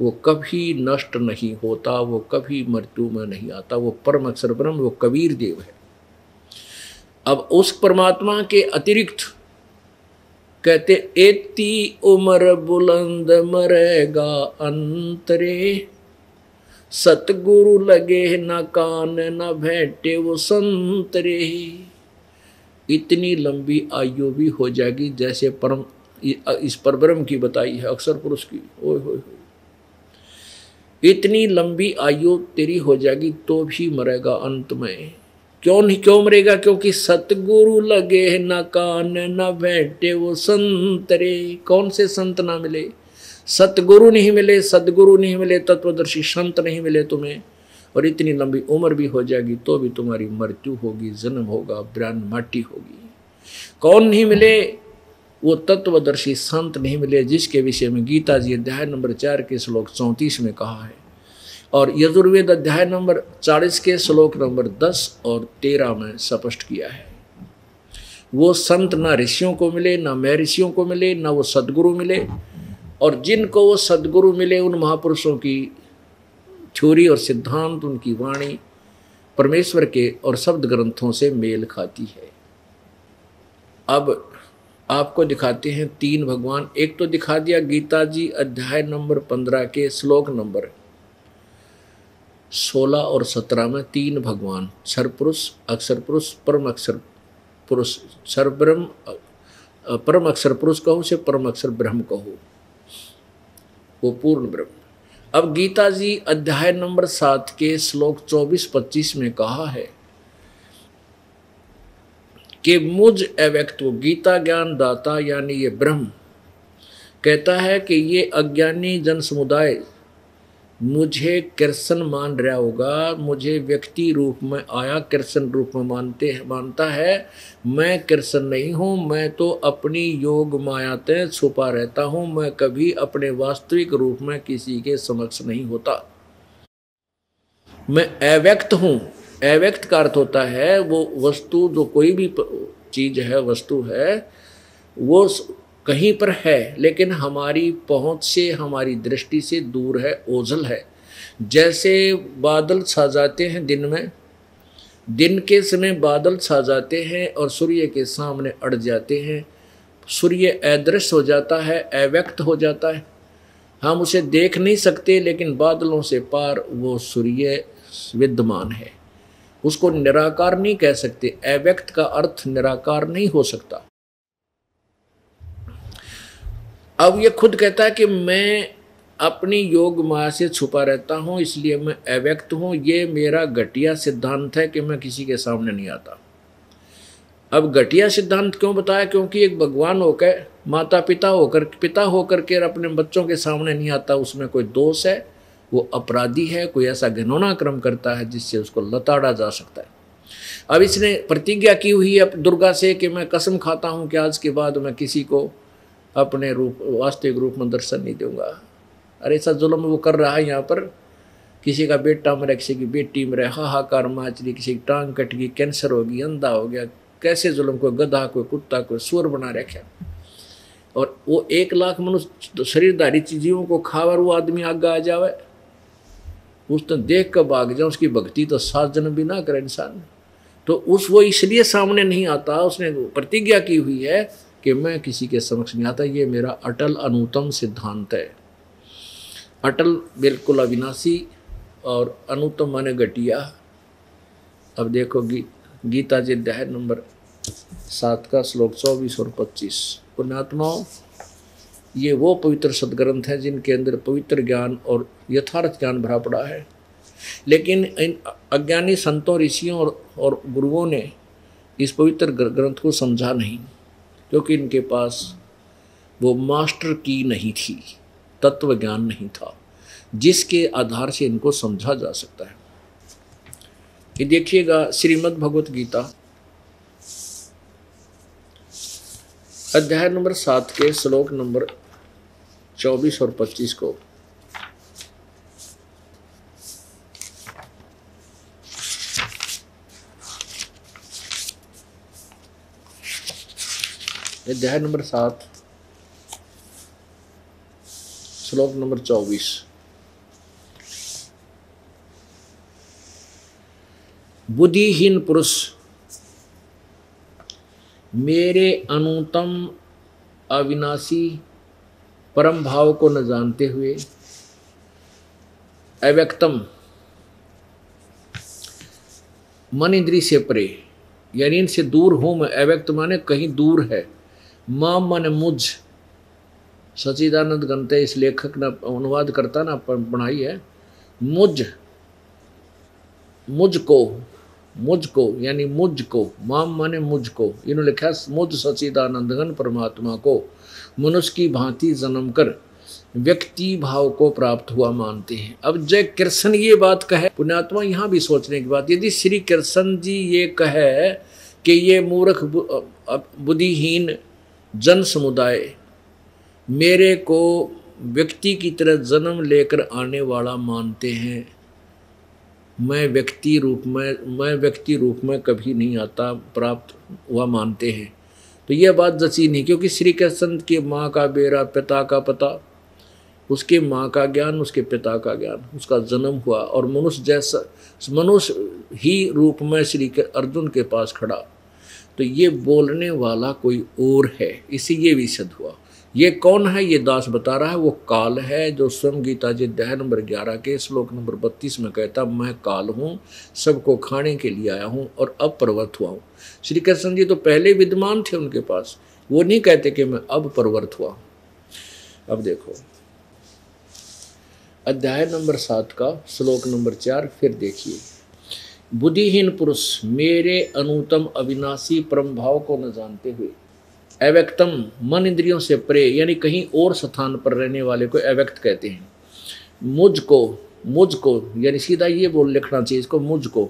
वो कभी नष्ट नहीं होता, वो कभी मृत्यु में नहीं आता, वो परम अक्षर ब्रह्म वो कबीर देव है। अब उस परमात्मा के अतिरिक्त कहते एती उम्र बुलंद मरेगा अंतरे, सतगुरु लगे न कान न भेंटे वो संतरे। इतनी लंबी आयु भी हो जाएगी जैसे परम इस परब्रह्म की बताई है अक्षर पुरुष की। ओए होए, इतनी लंबी आयु तेरी हो जाएगी तो भी मरेगा अंत में। क्यों नहीं, क्यों मरेगा? क्योंकि सतगुरु लगे न कान न बैठे वो संतरे। कौन से संत ना मिले? सतगुरु नहीं मिले, सदगुरु नहीं मिले, तत्वदर्शी संत नहीं मिले तुम्हें। और इतनी लंबी उम्र भी हो जाएगी तो भी तुम्हारी मृत्यु होगी, जन्म होगा, ब्रान माटी होगी। कौन नहीं मिले? वो तत्वदर्शी संत नहीं मिले, जिसके विषय में गीता जी अध्याय नंबर 4 के श्लोक 34 में कहा है, और यजुर्वेद अध्याय नंबर 40 के श्लोक नंबर 10 और 13 में स्पष्ट किया है। वो संत ना ऋषियों को मिले, ना महर्षियों को मिले, ना वो सद्गुरु मिले। और जिनको वो सद्गुरु मिले, उन महापुरुषों की थ्योरी और सिद्धांत, उनकी वाणी परमेश्वर के और शब्द ग्रंथों से मेल खाती है। अब आपको दिखाते हैं 3 भगवान। एक तो दिखा दिया गीता जी अध्याय नंबर 15 के श्लोक नंबर 16 और 17 में 3 भगवान, सर्वपुरुष, अक्षर पुरुष, परम अक्षर पुरुष, सर्वब्रह्म, परम अक्षर पुरुष कहो से परम अक्षर ब्रह्म कहो, वो पूर्ण ब्रह्म। अब गीता जी अध्याय नंबर 7 के श्लोक 24-25 में कहा है कि मुझ अव्यक्त वो गीता ज्ञान दाता यानी ये ब्रह्म कहता है कि ये अज्ञानी जन समुदाय मुझे कृष्ण मान रहा होगा, मुझे व्यक्ति रूप में आया कृष्ण रूप में मानता है। मैं कृष्ण नहीं हूँ, मैं तो अपनी योग मायाते छुपा रहता हूँ, मैं कभी अपने वास्तविक रूप में किसी के समक्ष नहीं होता, मैं अव्यक्त हूँ। अव्यक्त का अर्थ होता है वो वस्तु, जो कोई भी चीज है, वस्तु है, वो कहीं पर है लेकिन हमारी पहुंच से, हमारी दृष्टि से दूर है, ओझल है। जैसे बादल छा जाते हैं दिन में, दिन के समय बादल छा जाते हैं और सूर्य के सामने अड़ जाते हैं, सूर्य अदृश्य हो जाता है, अव्यक्त हो जाता है, हम उसे देख नहीं सकते। लेकिन बादलों से पार वो सूर्य विद्यमान है, उसको निराकार नहीं कह सकते। अव्यक्त का अर्थ निराकार नहीं हो सकता। अब ये खुद कहता है कि मैं अपनी योग माया से छुपा रहता हूँ, इसलिए मैं अव्यक्त हूँ। ये मेरा घटिया सिद्धांत है कि मैं किसी के सामने नहीं आता। अब घटिया सिद्धांत क्यों बताया? क्योंकि एक भगवान होकर, माता पिता होकर, पिता होकर के अपने बच्चों के सामने नहीं आता, उसमें कोई दोष है, वो अपराधी है, कोई ऐसा घिनौना क्रम करता है जिससे उसको लताड़ा जा सकता है। अब इसने प्रतिज्ञा की हुई है दुर्गा से कि मैं कसम खाता हूँ कि आज के बाद मैं किसी को अपने रूप, वास्तविक रूप में दर्शन नहीं दूंगा। अरे ऐसा जुल्म वो कर रहा है यहाँ पर, किसी का बेटा मरे, किसी की बेटी मरे, हाहाकार मच रही, किसी की टांग कट गई, कैंसर हो गई, अंधा हो गया, कैसे जुल्म, कोई गधा, कोई कुत्ता, कोई सूअर बना रखा। और वो 1 लाख मनुष्य शरीरधारी चीज़ों को खावर वो आदमी आगे आ जावे, उसने देख कर भाग जाए, उसकी भक्ति तो 7 जन्म भी ना करे इंसान। तो उस वो इसलिए सामने नहीं आता, उसने प्रतिज्ञा की हुई है कि मैं किसी के समक्ष नहीं आता। ये मेरा अटल अनुतम सिद्धांत है। अटल बिल्कुल अविनाशी और अनुतम माने घटिया। अब देखो गीता जी अध्याय नंबर 7 का श्लोक 24 और 25। पुण्यात्माओं, ये वो पवित्र सदग्रंथ हैं जिनके अंदर पवित्र ज्ञान और यथार्थ ज्ञान भरा पड़ा है। लेकिन इन अज्ञानी संतों, ऋषियों और गुरुओं ने इस पवित्र ग्रंथ को समझा नहीं, क्योंकि इनके पास वो मास्टर की नहीं थी, तत्व ज्ञान नहीं था जिसके आधार से इनको समझा जा सकता है। ये देखिएगा श्रीमद् भगवत गीता अध्याय नंबर 7 के श्लोक नंबर 24 और 25 को। अध्याय नंबर 7 श्लोक नंबर 24। बुद्धिहीन पुरुष, मेरे अनुत्तम अविनाशी परम भाव को न जानते हुए अव्यक्तम मन इंद्री से परे, यानी इनसे दूर हूँ मैं। अव्यक्त माने कहीं दूर है। माँ मन मुझ, सचिदानंद गंते इस लेखक ने अनुवाद करता ना बनाई है। मुझको यानी मुझको, माम माने मुझको, इन्होंने लिखा मुझ सच्चिदानंदगन परमात्मा को मनुष्य की भांति जन्म कर व्यक्ति भाव को प्राप्त हुआ मानते हैं। अब जय कृष्ण ये बात कहे, पुण्यात्मा यहाँ भी सोचने की बात, यदि श्री कृष्ण जी ये कहे कि ये मूर्ख बुद्धिहीन जन समुदाय मेरे को व्यक्ति की तरह जन्म लेकर आने वाला मानते हैं, मैं व्यक्ति रूप में कभी नहीं आता प्राप्त हुआ मानते हैं, तो यह बात जची नहीं। क्योंकि श्री कृष्ण के माँ का बेरा, पिता का पता, उसके माँ का ज्ञान, उसके पिता का ज्ञान, उसका जन्म हुआ और मनुष्य जैसा, मनुष्य ही रूप में श्री अर्जुन के पास खड़ा, तो ये बोलने वाला कोई और है, इसी ये भी सिद्ध हुआ। ये कौन है? ये दास बता रहा है, वो काल है, जो स्वयं गीता जी अध्याय नंबर 11 के श्लोक नंबर 32 में कहता, मैं काल हूँ, सबको खाने के लिए आया हूँ और अब प्रवृत्त हुआ हूँ। श्री कृष्ण जी तो पहले विद्यमान थे उनके पास, वो नहीं कहते कि मैं अब प्रवृत्त हुआ। अब देखो अध्याय नंबर 7 का श्लोक नंबर 4 फिर देखिए। बुद्धिहीन पुरुष, मेरे अनुत्तम अविनाशी परम भाव को न जानते हुए अव्यक्तम मन इंद्रियों से परे, यानी कहीं और स्थान पर रहने वाले को अव्यक्त कहते हैं। मुझको यानी सीधा ये बोल लिखना चाहिए इसको, मुझको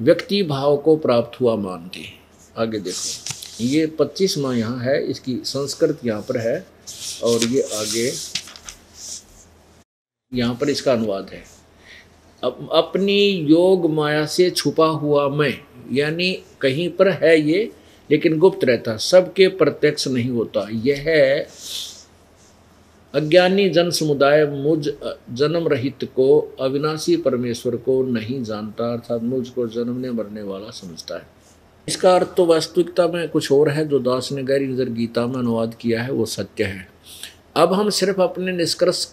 व्यक्ति भाव को प्राप्त हुआ मानते हैं। आगे देखो, ये 25वां यहाँ है, इसकी संस्कृत यहाँ पर है और ये आगे यहाँ पर इसका अनुवाद है। अपनी योग माया से छुपा हुआ मैं, यानी कहीं पर है ये लेकिन गुप्त रहता, सबके प्रत्यक्ष नहीं होता। यह अज्ञानी जन समुदाय मुझ जन्म रहित को, अविनाशी परमेश्वर को नहीं जानता, अर्थात मुझ को जन्मने मरने वाला समझता है। इसका अर्थ तो वास्तविकता में कुछ और है, जो दास ने गैर नजर गीता में अनुवाद किया है वो सत्य है। अब हम सिर्फ अपने निष्कर्ष,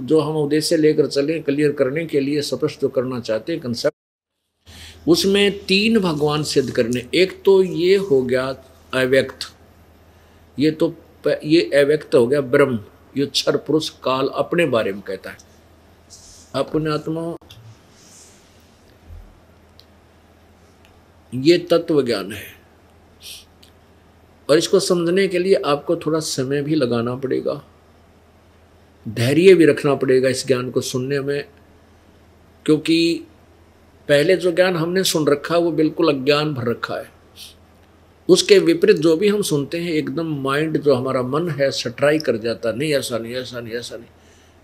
जो हम उद्देश्य लेकर चलें, क्लियर करने के लिए स्पष्ट जो करना चाहते हैं कंसेप्ट, उसमें 3 भगवान सिद्ध करने। एक तो ये हो गया अव्यक्त, ये अव्यक्त हो गया ब्रह्म, ये क्षर पुरुष काल अपने बारे में कहता है। अपने आत्मा ये तत्व ज्ञान है और इसको समझने के लिए आपको थोड़ा समय भी लगाना पड़ेगा, धैर्य भी रखना पड़ेगा इस ज्ञान को सुनने में, क्योंकि पहले जो ज्ञान हमने सुन रखा है वो बिल्कुल अज्ञान भर रखा है। उसके विपरीत जो भी हम सुनते हैं एकदम माइंड, जो हमारा मन है, सट्राई कर जाता, नहीं ऐसा नहीं, ऐसा नहीं, ऐसा नहीं।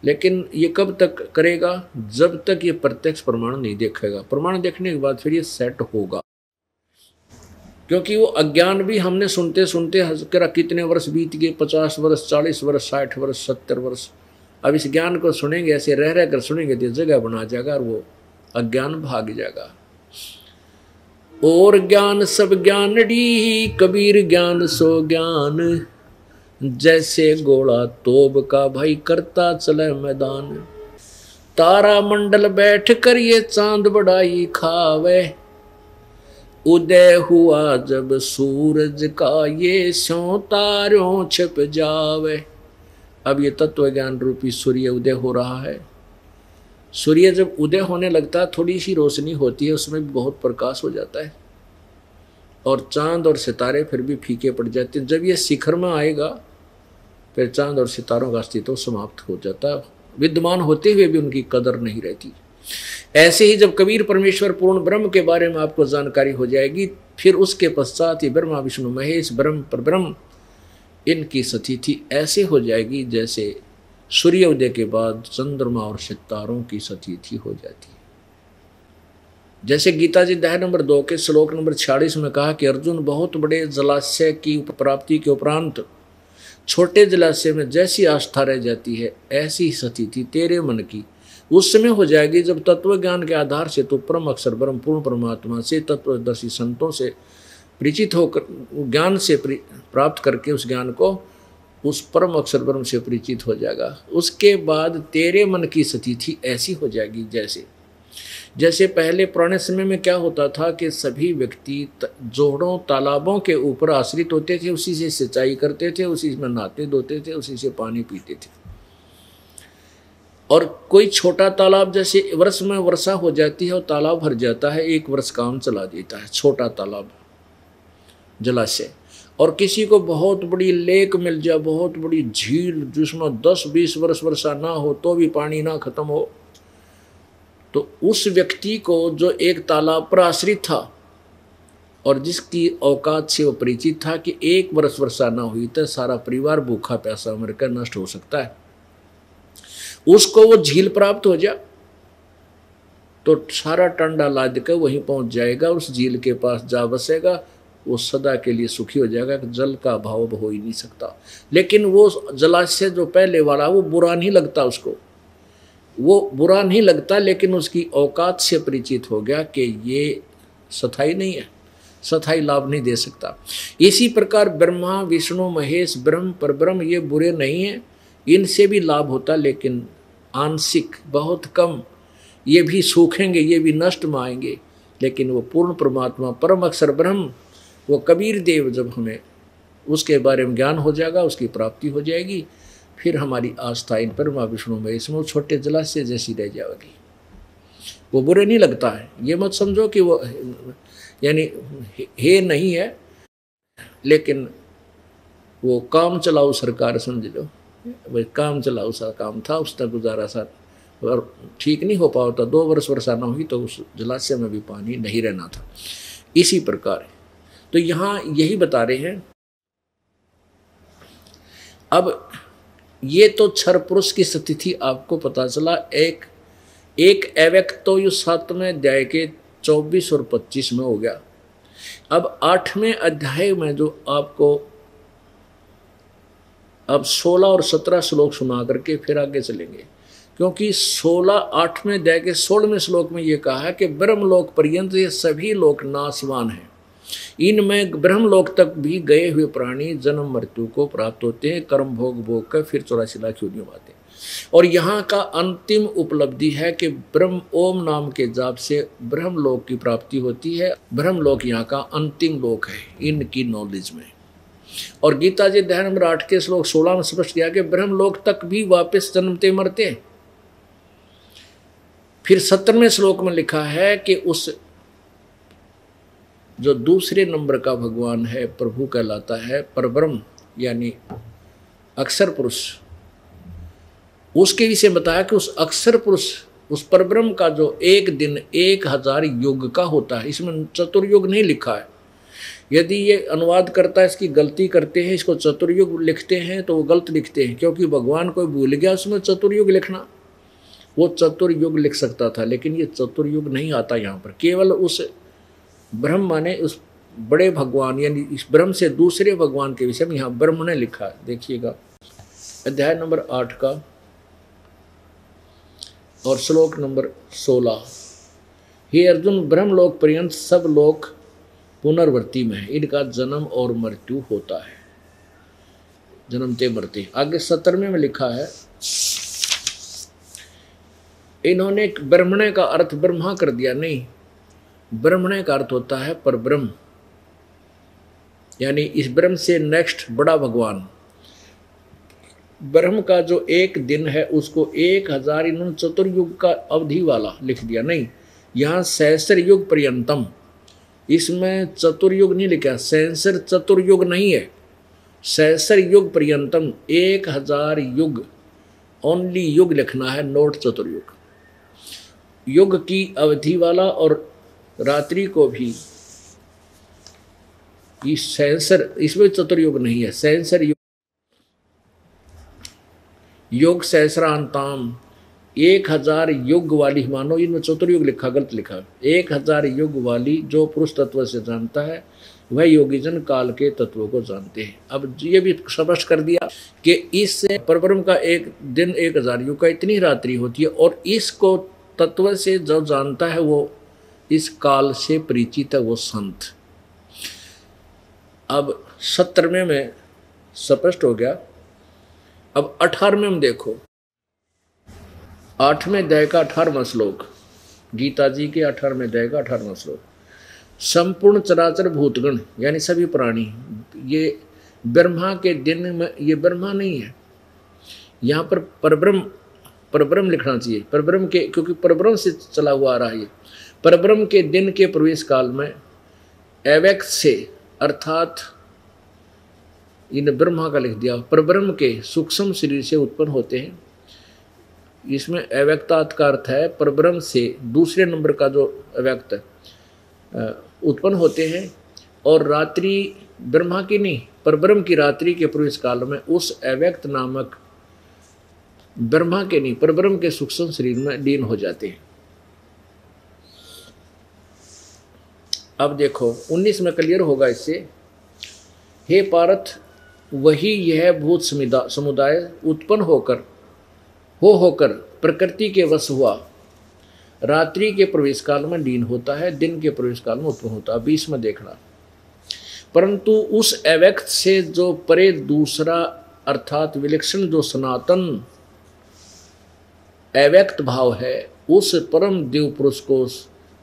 लेकिन ये कब तक करेगा? जब तक ये प्रत्यक्ष प्रमाण नहीं देखेगा। प्रमाण देखने के बाद फिर ये सेट होगा, क्योंकि वो अज्ञान भी हमने सुनते सुनते कितने वर्ष बीत गए, 50 वर्ष, 40 वर्ष, 60 वर्ष, 70 वर्ष। अब इस ज्ञान को सुनेंगे, ऐसे रह कर सुनेंगे तो जगह बना जाएगा और वो अज्ञान भाग जाएगा। और ज्ञान सब ज्ञान डी, कबीर ज्ञान सो ज्ञान, जैसे गोला तोब का भाई करता चले मैदान। तारा मंडल बैठ कर ये चांद बढ़ाई खावे, उदय हुआ जब सूरज का ये स्यों तारों छिप जावे। अब ये तत्व ज्ञान रूपी सूर्य उदय हो रहा है। सूर्य जब उदय होने लगता है, थोड़ी सी रोशनी होती है, उसमें भी बहुत प्रकाश हो जाता है, और चांद और सितारे फिर भी फीके पड़ जाते हैं। जब ये शिखर में आएगा फिर चांद और सितारों का अस्तित्व समाप्त हो जाता है, विद्यमान होते हुए भी उनकी कदर नहीं रहती। ऐसे ही जब कबीर परमेश्वर पूर्ण ब्रह्म के बारे में आपको जानकारी हो जाएगी, फिर उसके पश्चात ये ब्रह्मा विष्णु महेश ब्रह्म पर ब्रह्म इनकी स्थिति ऐसे हो जाएगी जैसे सूर्योदय के बाद चंद्रमा और सितारों की स्थिति हो जाती है। जैसे गीता जी अध्याय नंबर 2 के श्लोक नंबर 46 में कहा कि अर्जुन बहुत बड़े जलाशय की प्राप्ति के उपरांत छोटे जलाशय में जैसी आस्था रह जाती है, ऐसी स्थिति तेरे मन की उस समय हो जाएगी जब तत्व ज्ञान के आधार से तो परम अक्षर ब्रह्म पूर्ण परमात्मा से तत्वदर्शी संतों से परिचित होकर ज्ञान से प्राप्त करके उस ज्ञान को उस परम अक्षर ब्रह्म से परिचित हो जाएगा। उसके बाद तेरे मन की स्थिति ऐसी हो जाएगी जैसे पहले पुराने समय में क्या होता था कि सभी व्यक्ति जोड़ों तालाबों के ऊपर आश्रित होते थे, उसी से सिंचाई करते थे, उसी में नहाते धोते थे, उसी से पानी पीते थे। और कोई छोटा तालाब जैसे वर्ष में वर्षा हो जाती है और तालाब भर जाता है, एक वर्ष काम चला देता है छोटा तालाब जलाशय। और किसी को बहुत बड़ी लेक मिल जाए, बहुत बड़ी झील जिसमें 10-20 वर्ष वर्षा ना हो तो भी पानी ना खत्म हो, तो उस व्यक्ति को जो एक तालाब पर आश्रित था और जिसकी औकात से वो परिचित था कि एक वर्ष वर्षा ना हुई तो सारा परिवार भूखा प्यासा मरकर नष्ट हो सकता है, उसको वो झील प्राप्त हो जाए तो सारा टंडा लाद कर वहीं पहुंच जाएगा, उस झील के पास जा बसेगा, वो सदा के लिए सुखी हो जाएगा कि जल का अभाव हो ही नहीं सकता। लेकिन वो जलाशय जो पहले वाला वो बुरा नहीं लगता, उसको वो बुरा नहीं लगता, लेकिन उसकी औकात से परिचित हो गया कि ये स्थाई नहीं है, स्थाई लाभ नहीं दे सकता। इसी प्रकार ब्रह्मा विष्णु महेश ब्रह्म परब्रह्म ये बुरे नहीं हैं, इनसे भी लाभ होता लेकिन आंशिक बहुत कम, ये भी सूखेंगे, ये भी नष्ट में आएंगे। लेकिन वो पूर्ण परमात्मा परम अक्षर ब्रह्म वो कबीर देव जब हमें उसके बारे में ज्ञान हो जाएगा, उसकी प्राप्ति हो जाएगी, फिर हमारी आस्था इन परमा विष्णु में इसमें छोटे जलाशय जैसी रह जाएगी। वो बुरे नहीं लगता है, ये मत समझो कि वो यानी हे नहीं है, लेकिन वो काम चलाऊ सरकार समझ लो, वह काम चलाऊ सा काम था, उसका गुजारा सा और ठीक नहीं हो पाता। 2 वर्ष वर्षा ना हुई तो उस जलाशय में भी पानी नहीं रहना था। इसी प्रकार तो यहाँ यही बता रहे हैं। अब ये तो क्षर पुरुष की स्थिति आपको पता चला। एक एवक तो यु 7वें अध्याय के 24 और 25 में हो गया। अब 8वें अध्याय में जो आपको अब 16 और 17 श्लोक सुना करके फिर आगे चलेंगे, क्योंकि 8वें अध्याय के 16वें श्लोक में ये कहा है कि ब्रह्मलोक पर्यंत ये सभी लोक नाशवान हैं, इनमें ब्रह्मलोक तक भी गए हुए प्राणी जन्म मृत्यु को प्राप्त होते हैं, कर्म भोग कर फिर 84 लाख योनियों में आते हैं। और यहाँ का अंतिम उपलब्धि है कि ब्रह्म ओम नाम के जाप से ब्रह्मलोक की प्राप्ति होती है। ब्रह्मलोक यहाँ का अंतिम लोक है इनकी नॉलेज में। और गीता जी अध्याय नंबर 8 के श्लोक 16 में स्पष्ट किया कि ब्रह्मलोक तक भी वापस जन्मते मरते हैं। फिर 17वें श्लोक में लिखा है कि उस जो दूसरे नंबर का भगवान है, प्रभु कहलाता है, परब्रह्म यानी अक्षर पुरुष, उसके विषय बताया कि उस अक्षर पुरुष उस परब्रह्म का जो एक दिन 1000 युग का होता है। इसमें चतुर्युग नहीं लिखा है। यदि ये अनुवाद करता है इसकी गलती करते हैं, इसको चतुर्युग लिखते हैं तो वो गलत लिखते हैं, क्योंकि भगवान कोई भूल गया उसमें चतुर्युग लिखना। वो चतुर्युग लिख सकता था, लेकिन ये चतुर्युग नहीं आता यहाँ पर। केवल उस ब्रह्म माने उस बड़े भगवान यानी इस ब्रह्म से दूसरे भगवान के विषय में यहाँ ब्रह्म ने लिखा है। देखिएगा अध्याय नंबर 8 का और श्लोक नंबर 16, हे अर्जुन ब्रह्मलोक पर्यंत सब लोक पुनर्वर्ती में है, इनका जन्म और मृत्यु होता है, जन्मते मरते। आगे 17वें में लिखा है इन्होंने ब्रह्मणे का अर्थ ब्रह्मा कर दिया। नहीं, ब्रह्मणे का अर्थ होता है पर ब्रह्म, यानी इस ब्रह्म से नेक्स्ट बड़ा भगवान। ब्रह्म का जो एक दिन है उसको 1000 इन्होंने चतुर्युग का अवधि वाला लिख दिया, नहीं यहाँ सहस्र युग पर्यंतम, इसमें चतुर्युग नहीं लिखा, सहस्र चतुर्युग नहीं है, सहस्र युग पर्यंतम 1000 युग, ओनली युग लिखना है, नोट चतुर्युग। युग की अवधि वाला और रात्रि को भी इस सहस्र, इसमें चतुर्युग नहीं है, सहस्र युग, योग सहस्रांताम, 1000 युग वाली, मानो इनमें चतुर्युग लिखा, गलत लिखा, 1000 युग वाली। जो पुरुष तत्व से जानता है वह योगीजन काल के तत्वों को जानते हैं। अब ये भी स्पष्ट कर दिया कि इस परब्रह्म का एक दिन 1000 युग का इतनी रात्रि होती है, और इसको तत्व से जो जानता है वो इस काल से परिचित है, वो संत। अब 17वें में स्पष्ट हो गया। अब 18वें में देखो, 8वें अध्याय का 18वां श्लोक, गीता जी के 18वें अध्याय का 18वां श्लोक, संपूर्ण चराचर भूतगण यानी सभी प्राणी, ये ब्रह्मा के दिन में, ये ब्रह्मा नहीं है, यहाँ पर परब्रह्म, परब्रह्म लिखना चाहिए, परब्रह्म के, क्योंकि परब्रह्म से चला हुआ आ रहा है। परब्रह्म के दिन के प्रवेश काल में एवैक्स से, अर्थात इन ब्रह्मा का लिख दिया, परब्रह्म के सूक्ष्म शरीर से उत्पन्न होते हैं। इसमें अव्यक्तात् का अर्थ है परब्रह्म से दूसरे नंबर का जो अव्यक्त उत्पन्न होते हैं, और रात्रि ब्रह्मा की नहीं, परब्रह्म की रात्रि के प्रवेश काल में उस अव्यक्त नामक ब्रह्मा के नहीं, परब्रह्म के सूक्ष्म शरीर में लीन हो जाते हैं। अब देखो 19 में क्लियर होगा इससे। हे पारथ, वही यह भूत समुदाय उत्पन्न होकर होकर प्रकृति के वश हुआ, रात्रि के प्रवेश काल में लीन होता है, दिन के प्रवेश काल में उत्पन्न होता है। 20 में देखना, परंतु उस अव्यक्त से जो परे दूसरा अर्थात विलक्षण जो सनातन अव्यक्त भाव है, उस परम देव पुरुष को,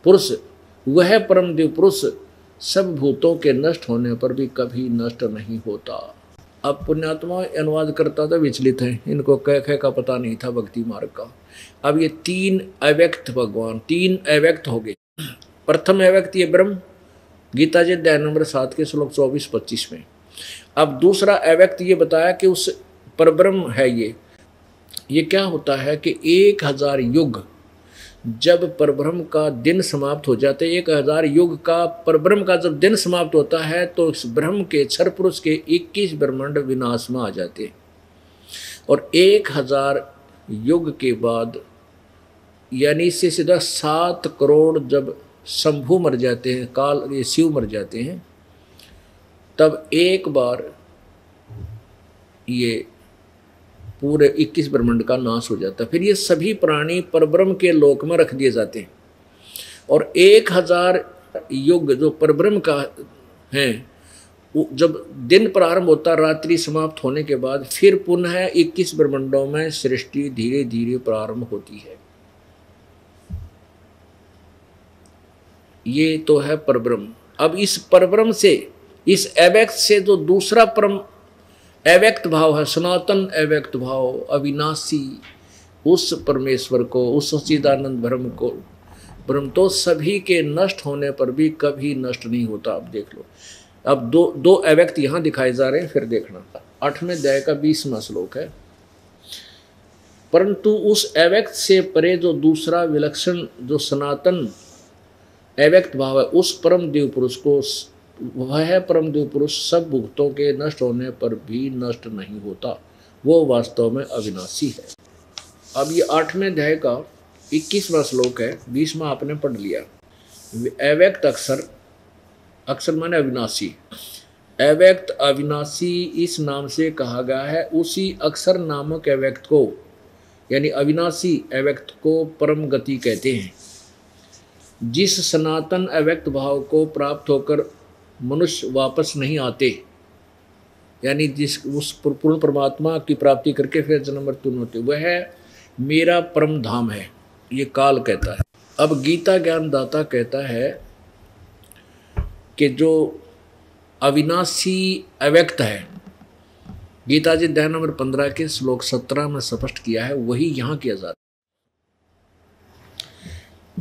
पुरुष वह परम देव पुरुष सब भूतों के नष्ट होने पर भी कभी नष्ट नहीं होता। अब पुण्यात्मा अनुवाद करता था विचलित है, इनको कह कह का पता नहीं था भक्ति मार्ग का। अब ये 3 अव्यक्त भगवान, 3 अव्यक्त हो गए। प्रथम अव्यक्त ये ब्रह्म, गीता जी अध्याय नंबर 7 के श्लोक 24-25 में। अब दूसरा अव्यक्त ये बताया कि उस परब्रह्म है ये क्या होता है कि 1000 युग जब परब्रह्म का दिन समाप्त हो जाता है, 1000 युग का परब्रह्म का जब दिन समाप्त होता है तो इस ब्रह्म के क्षर पुरुष के 21 ब्रह्मांड विनाश में आ जाते हैं, और 1000 युग के बाद यानी इससे सीधा 7 करोड़ जब शंभू मर जाते हैं, काल ये शिव मर जाते हैं, तब एक बार ये पूरे 21 ब्रह्मांड का नाश हो जाता है। फिर ये सभी प्राणी परब्रह्म के लोक में रख दिए जाते हैं, और 1000 युग जो परब्रह्म का है जब दिन प्रारंभ होता, रात्रि समाप्त होने के बाद फिर पुनः 21 ब्रह्मांडों में सृष्टि धीरे धीरे प्रारंभ होती है। ये तो है परब्रह्म। अब इस परब्रह्म से, इस अव्यक्त से जो दूसरा परम अव्यक्त भाव है, सनातन अव्यक्त भाव अविनाशी, उस परमेश्वर को, उस सच्चिदानंद ब्रह्म को, ब्रह्म तो सभी के नष्ट होने पर भी कभी नष्ट नहीं होता। आप देख लो, अब दो अव्यक्त यहाँ दिखाए जा रहे हैं। फिर देखना 8वें अध्याय का 20वां श्लोक है, परंतु उस अव्यक्त से परे जो दूसरा विलक्षण जो सनातन अव्यक्त भाव है, उस परम देव पुरुष को, वह परमदेव पुरुष सब भूतों के नष्ट होने पर भी नष्ट नहीं होता, वो वास्तव में अविनाशी है। अब ये 8वें अध्याय का 21वां श्लोक है, 20वां आपने पढ़ लिया। अव्यक्त अक्षर माने अविनाशी, अव्यक्त अविनाशी इस नाम से कहा गया है। उसी अक्षर नामक अव्यक्त को यानी अविनाशी अव्यक्त को परम गति कहते हैं। जिस सनातन अव्यक्त भाव को प्राप्त होकर मनुष्य वापस नहीं आते, यानी जिस उस पूर्ण परमात्मा की प्राप्ति करके फिर जन्म मृत्यु होते, वह मेरा परम धाम है, ये काल कहता है। अब गीता ज्ञानदाता कहता है कि जो अविनाशी अव्यक्त है गीता जी अध्याय नंबर 15 के श्लोक 17 में स्पष्ट किया है, वही यहाँ की आज़ादी,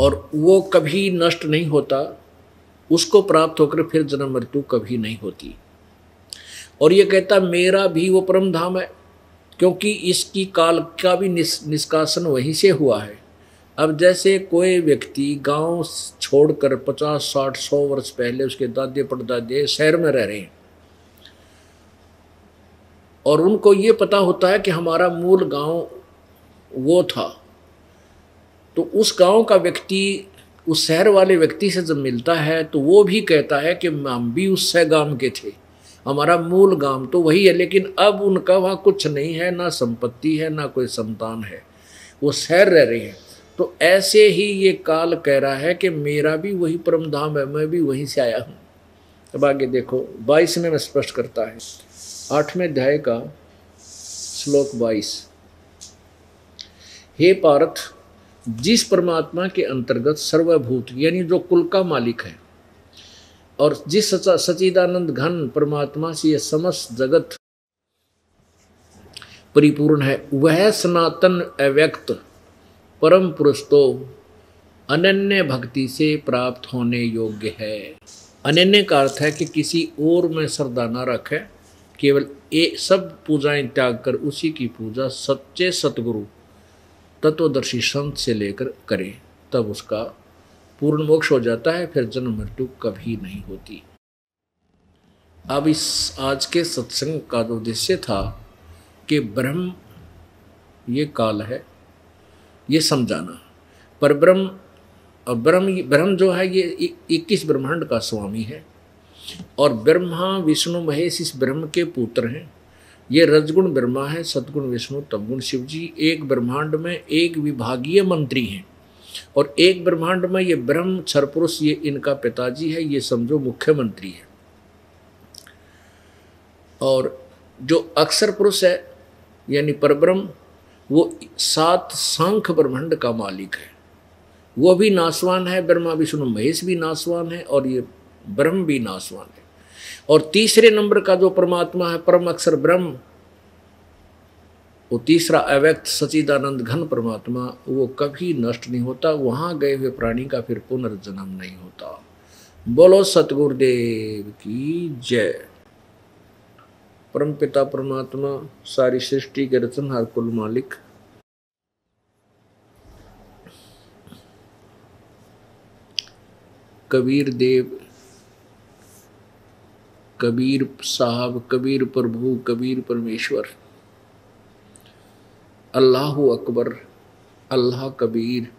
और वो कभी नष्ट नहीं होता, उसको प्राप्त होकर फिर जन्म मृत्यु कभी नहीं होती। और ये कहता मेरा भी वो परम धाम है, क्योंकि इसकी काल का भी निष्कासन वहीं से हुआ है। अब जैसे कोई व्यक्ति गांव छोड़कर 50, 60, 100 वर्ष पहले उसके दादे परदादे शहर में रह रहे हैं और उनको ये पता होता है कि हमारा मूल गांव वो था, तो उस गांव का व्यक्ति उस शहर वाले व्यक्ति से जब मिलता है तो वो भी कहता है कि हम भी उस गांव के थे, हमारा मूल गांव तो वही है, लेकिन अब उनका वहाँ कुछ नहीं है, ना संपत्ति है, ना कोई संतान है, वो शहर रह रहे हैं। तो ऐसे ही ये काल कह रहा है कि मेरा भी वही परम धाम है, मैं भी वहीं से आया हूँ। अब आगे देखो 22 में स्पष्ट करता है, 8वें अध्याय का श्लोक 22, हे पार्थ, जिस परमात्मा के अंतर्गत सर्वभूत यानी जो कुल का मालिक है और जिस सचिदानंद घन परमात्मा से यह समस्त जगत परिपूर्ण है, वह सनातन अव्यक्त परम पुरुष तो अनन्य भक्ति से प्राप्त होने योग्य है। अनन्य का अर्थ है कि किसी और में श्रद्धा न रखे, केवल सब पूजाएं त्याग कर उसी की पूजा सच्चे सतगुरु तत्वदर्शी संत से लेकर करें, तब उसका पूर्ण मोक्ष हो जाता है, फिर जन्म मृत्यु कभी नहीं होती। अब इस आज के सत्संग का जो उद्देश्य था कि ब्रह्म ये काल है, ये समझाना, पर ब्रह्म और ब्रह्म जो है ये 21 ब्रह्मांड का स्वामी है और ब्रह्मा विष्णु महेश इस ब्रह्म के पुत्र हैं। ये रजगुण ब्रह्मा है, सतगुण विष्णु, तमगुण शिव जी, एक ब्रह्मांड में एक विभागीय मंत्री हैं और एक ब्रह्मांड में ये ब्रह्म क्षरपुरुष ये इनका पिताजी है, ये समझो मुख्यमंत्री है। और जो अक्षर पुरुष है यानी परब्रह्म वो 7 सांख्य ब्रह्मांड का मालिक है, वो भी नासवान है, ब्रह्मा विष्णु महेश भी नासवान है और ये ब्रह्म भी नासवान है। और तीसरे नंबर का जो परमात्मा है परम अक्षर ब्रह्म, वो तीसरा अव्यक्त सचिदानंद घन परमात्मा, वो कभी नष्ट नहीं होता, वहाँ गए हुए प्राणी का फिर पुनर्जन्म नहीं होता। बोलो सतगुरुदेव की जय। परम पिता परमात्मा सारी सृष्टि के रचनहार कुल मालिक, कबीर देव, कबीर साहब, कबीर प्रभु, कबीर परमेश्वर, अल्लाह अकबर, अल्लाह कबीर,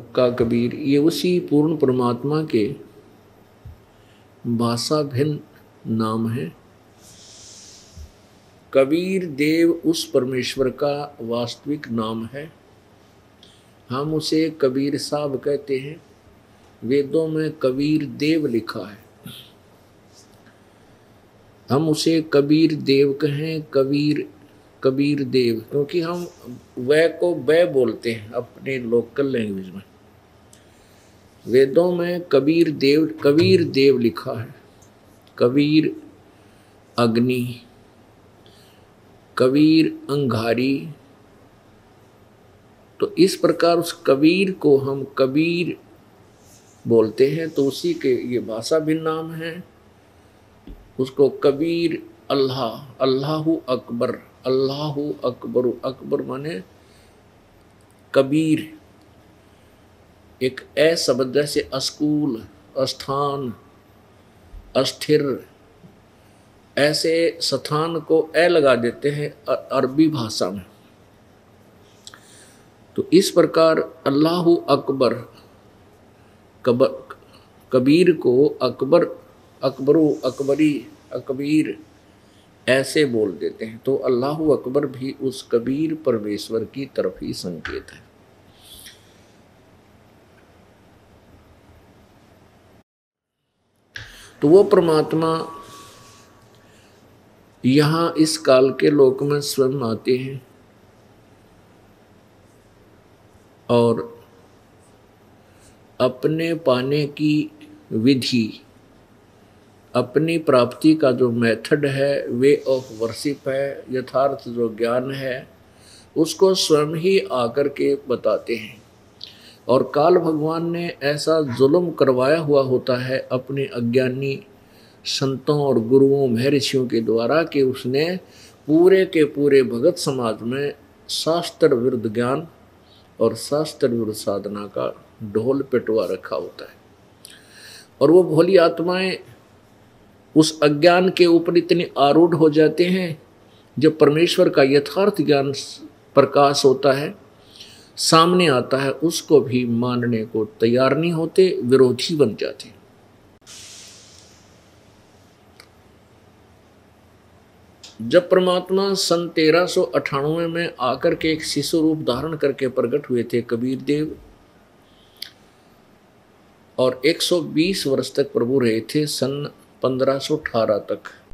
अक्का कबीर, ये उसी पूर्ण परमात्मा के भाषा भिन्न नाम है। कबीर देव उस परमेश्वर का वास्तविक नाम है, हम उसे कबीर साहब कहते हैं, वेदों में कबीर देव लिखा है, हम उसे कबीर देव कहें, कबीर देव, क्योंकि हम वह को बै बोलते हैं अपने लोकल लैंग्वेज में। वेदों में कबीर देव लिखा है, कबीर अग्नि, कबीर अंगारी, तो इस प्रकार उस कबीर को हम कबीर बोलते हैं, तो उसी के ये भाषा भी नाम है। उसको कबीर अल्लाह, अल्लाहु अकबर, अल्लाहु अकबर, अकबर माने कबीर, एक ऐसा शब्द जैसे अस्कूल, स्थान, अस्थिर, ऐसे स्थान को ए लगा देते हैं अरबी भाषा में। तो इस प्रकार अल्लाहु अकबर कबीर को अकबर, अकबरू, अकबरी, अकबीर ऐसे बोल देते हैं। तो अल्लाहु अकबर भी उस कबीर परमेश्वर की तरफ ही संकेत है। तो वो परमात्मा यहाँ इस काल के लोक में स्वयं आते हैं और अपने पाने की विधि, अपनी प्राप्ति का जो मेथड है, वे ऑफ वर्शिप है, यथार्थ जो ज्ञान है, उसको स्वयं ही आकर के बताते हैं। और काल भगवान ने ऐसा जुल्म करवाया हुआ होता है अपने अज्ञानी संतों और गुरुओं महर्षियों के द्वारा कि उसने पूरे के पूरे भगत समाज में शास्त्र विरुद्ध ज्ञान और शास्त्र विरुद्ध साधना का ढोल पिटवा रखा होता है। और वो भोली आत्माएं उस अज्ञान के ऊपर इतने आरूढ़ हो जाते हैं, जब परमेश्वर का यथार्थ ज्ञान प्रकाश होता है, सामने आता है, उसको भी मानने को तैयार नहीं होते, विरोधी बन जाते हैं। जब परमात्मा सन 1398 में आकर के एक शिशु रूप धारण करके प्रकट हुए थे कबीर देव, और 120 वर्ष तक प्रभु रहे थे सन 1518 तक।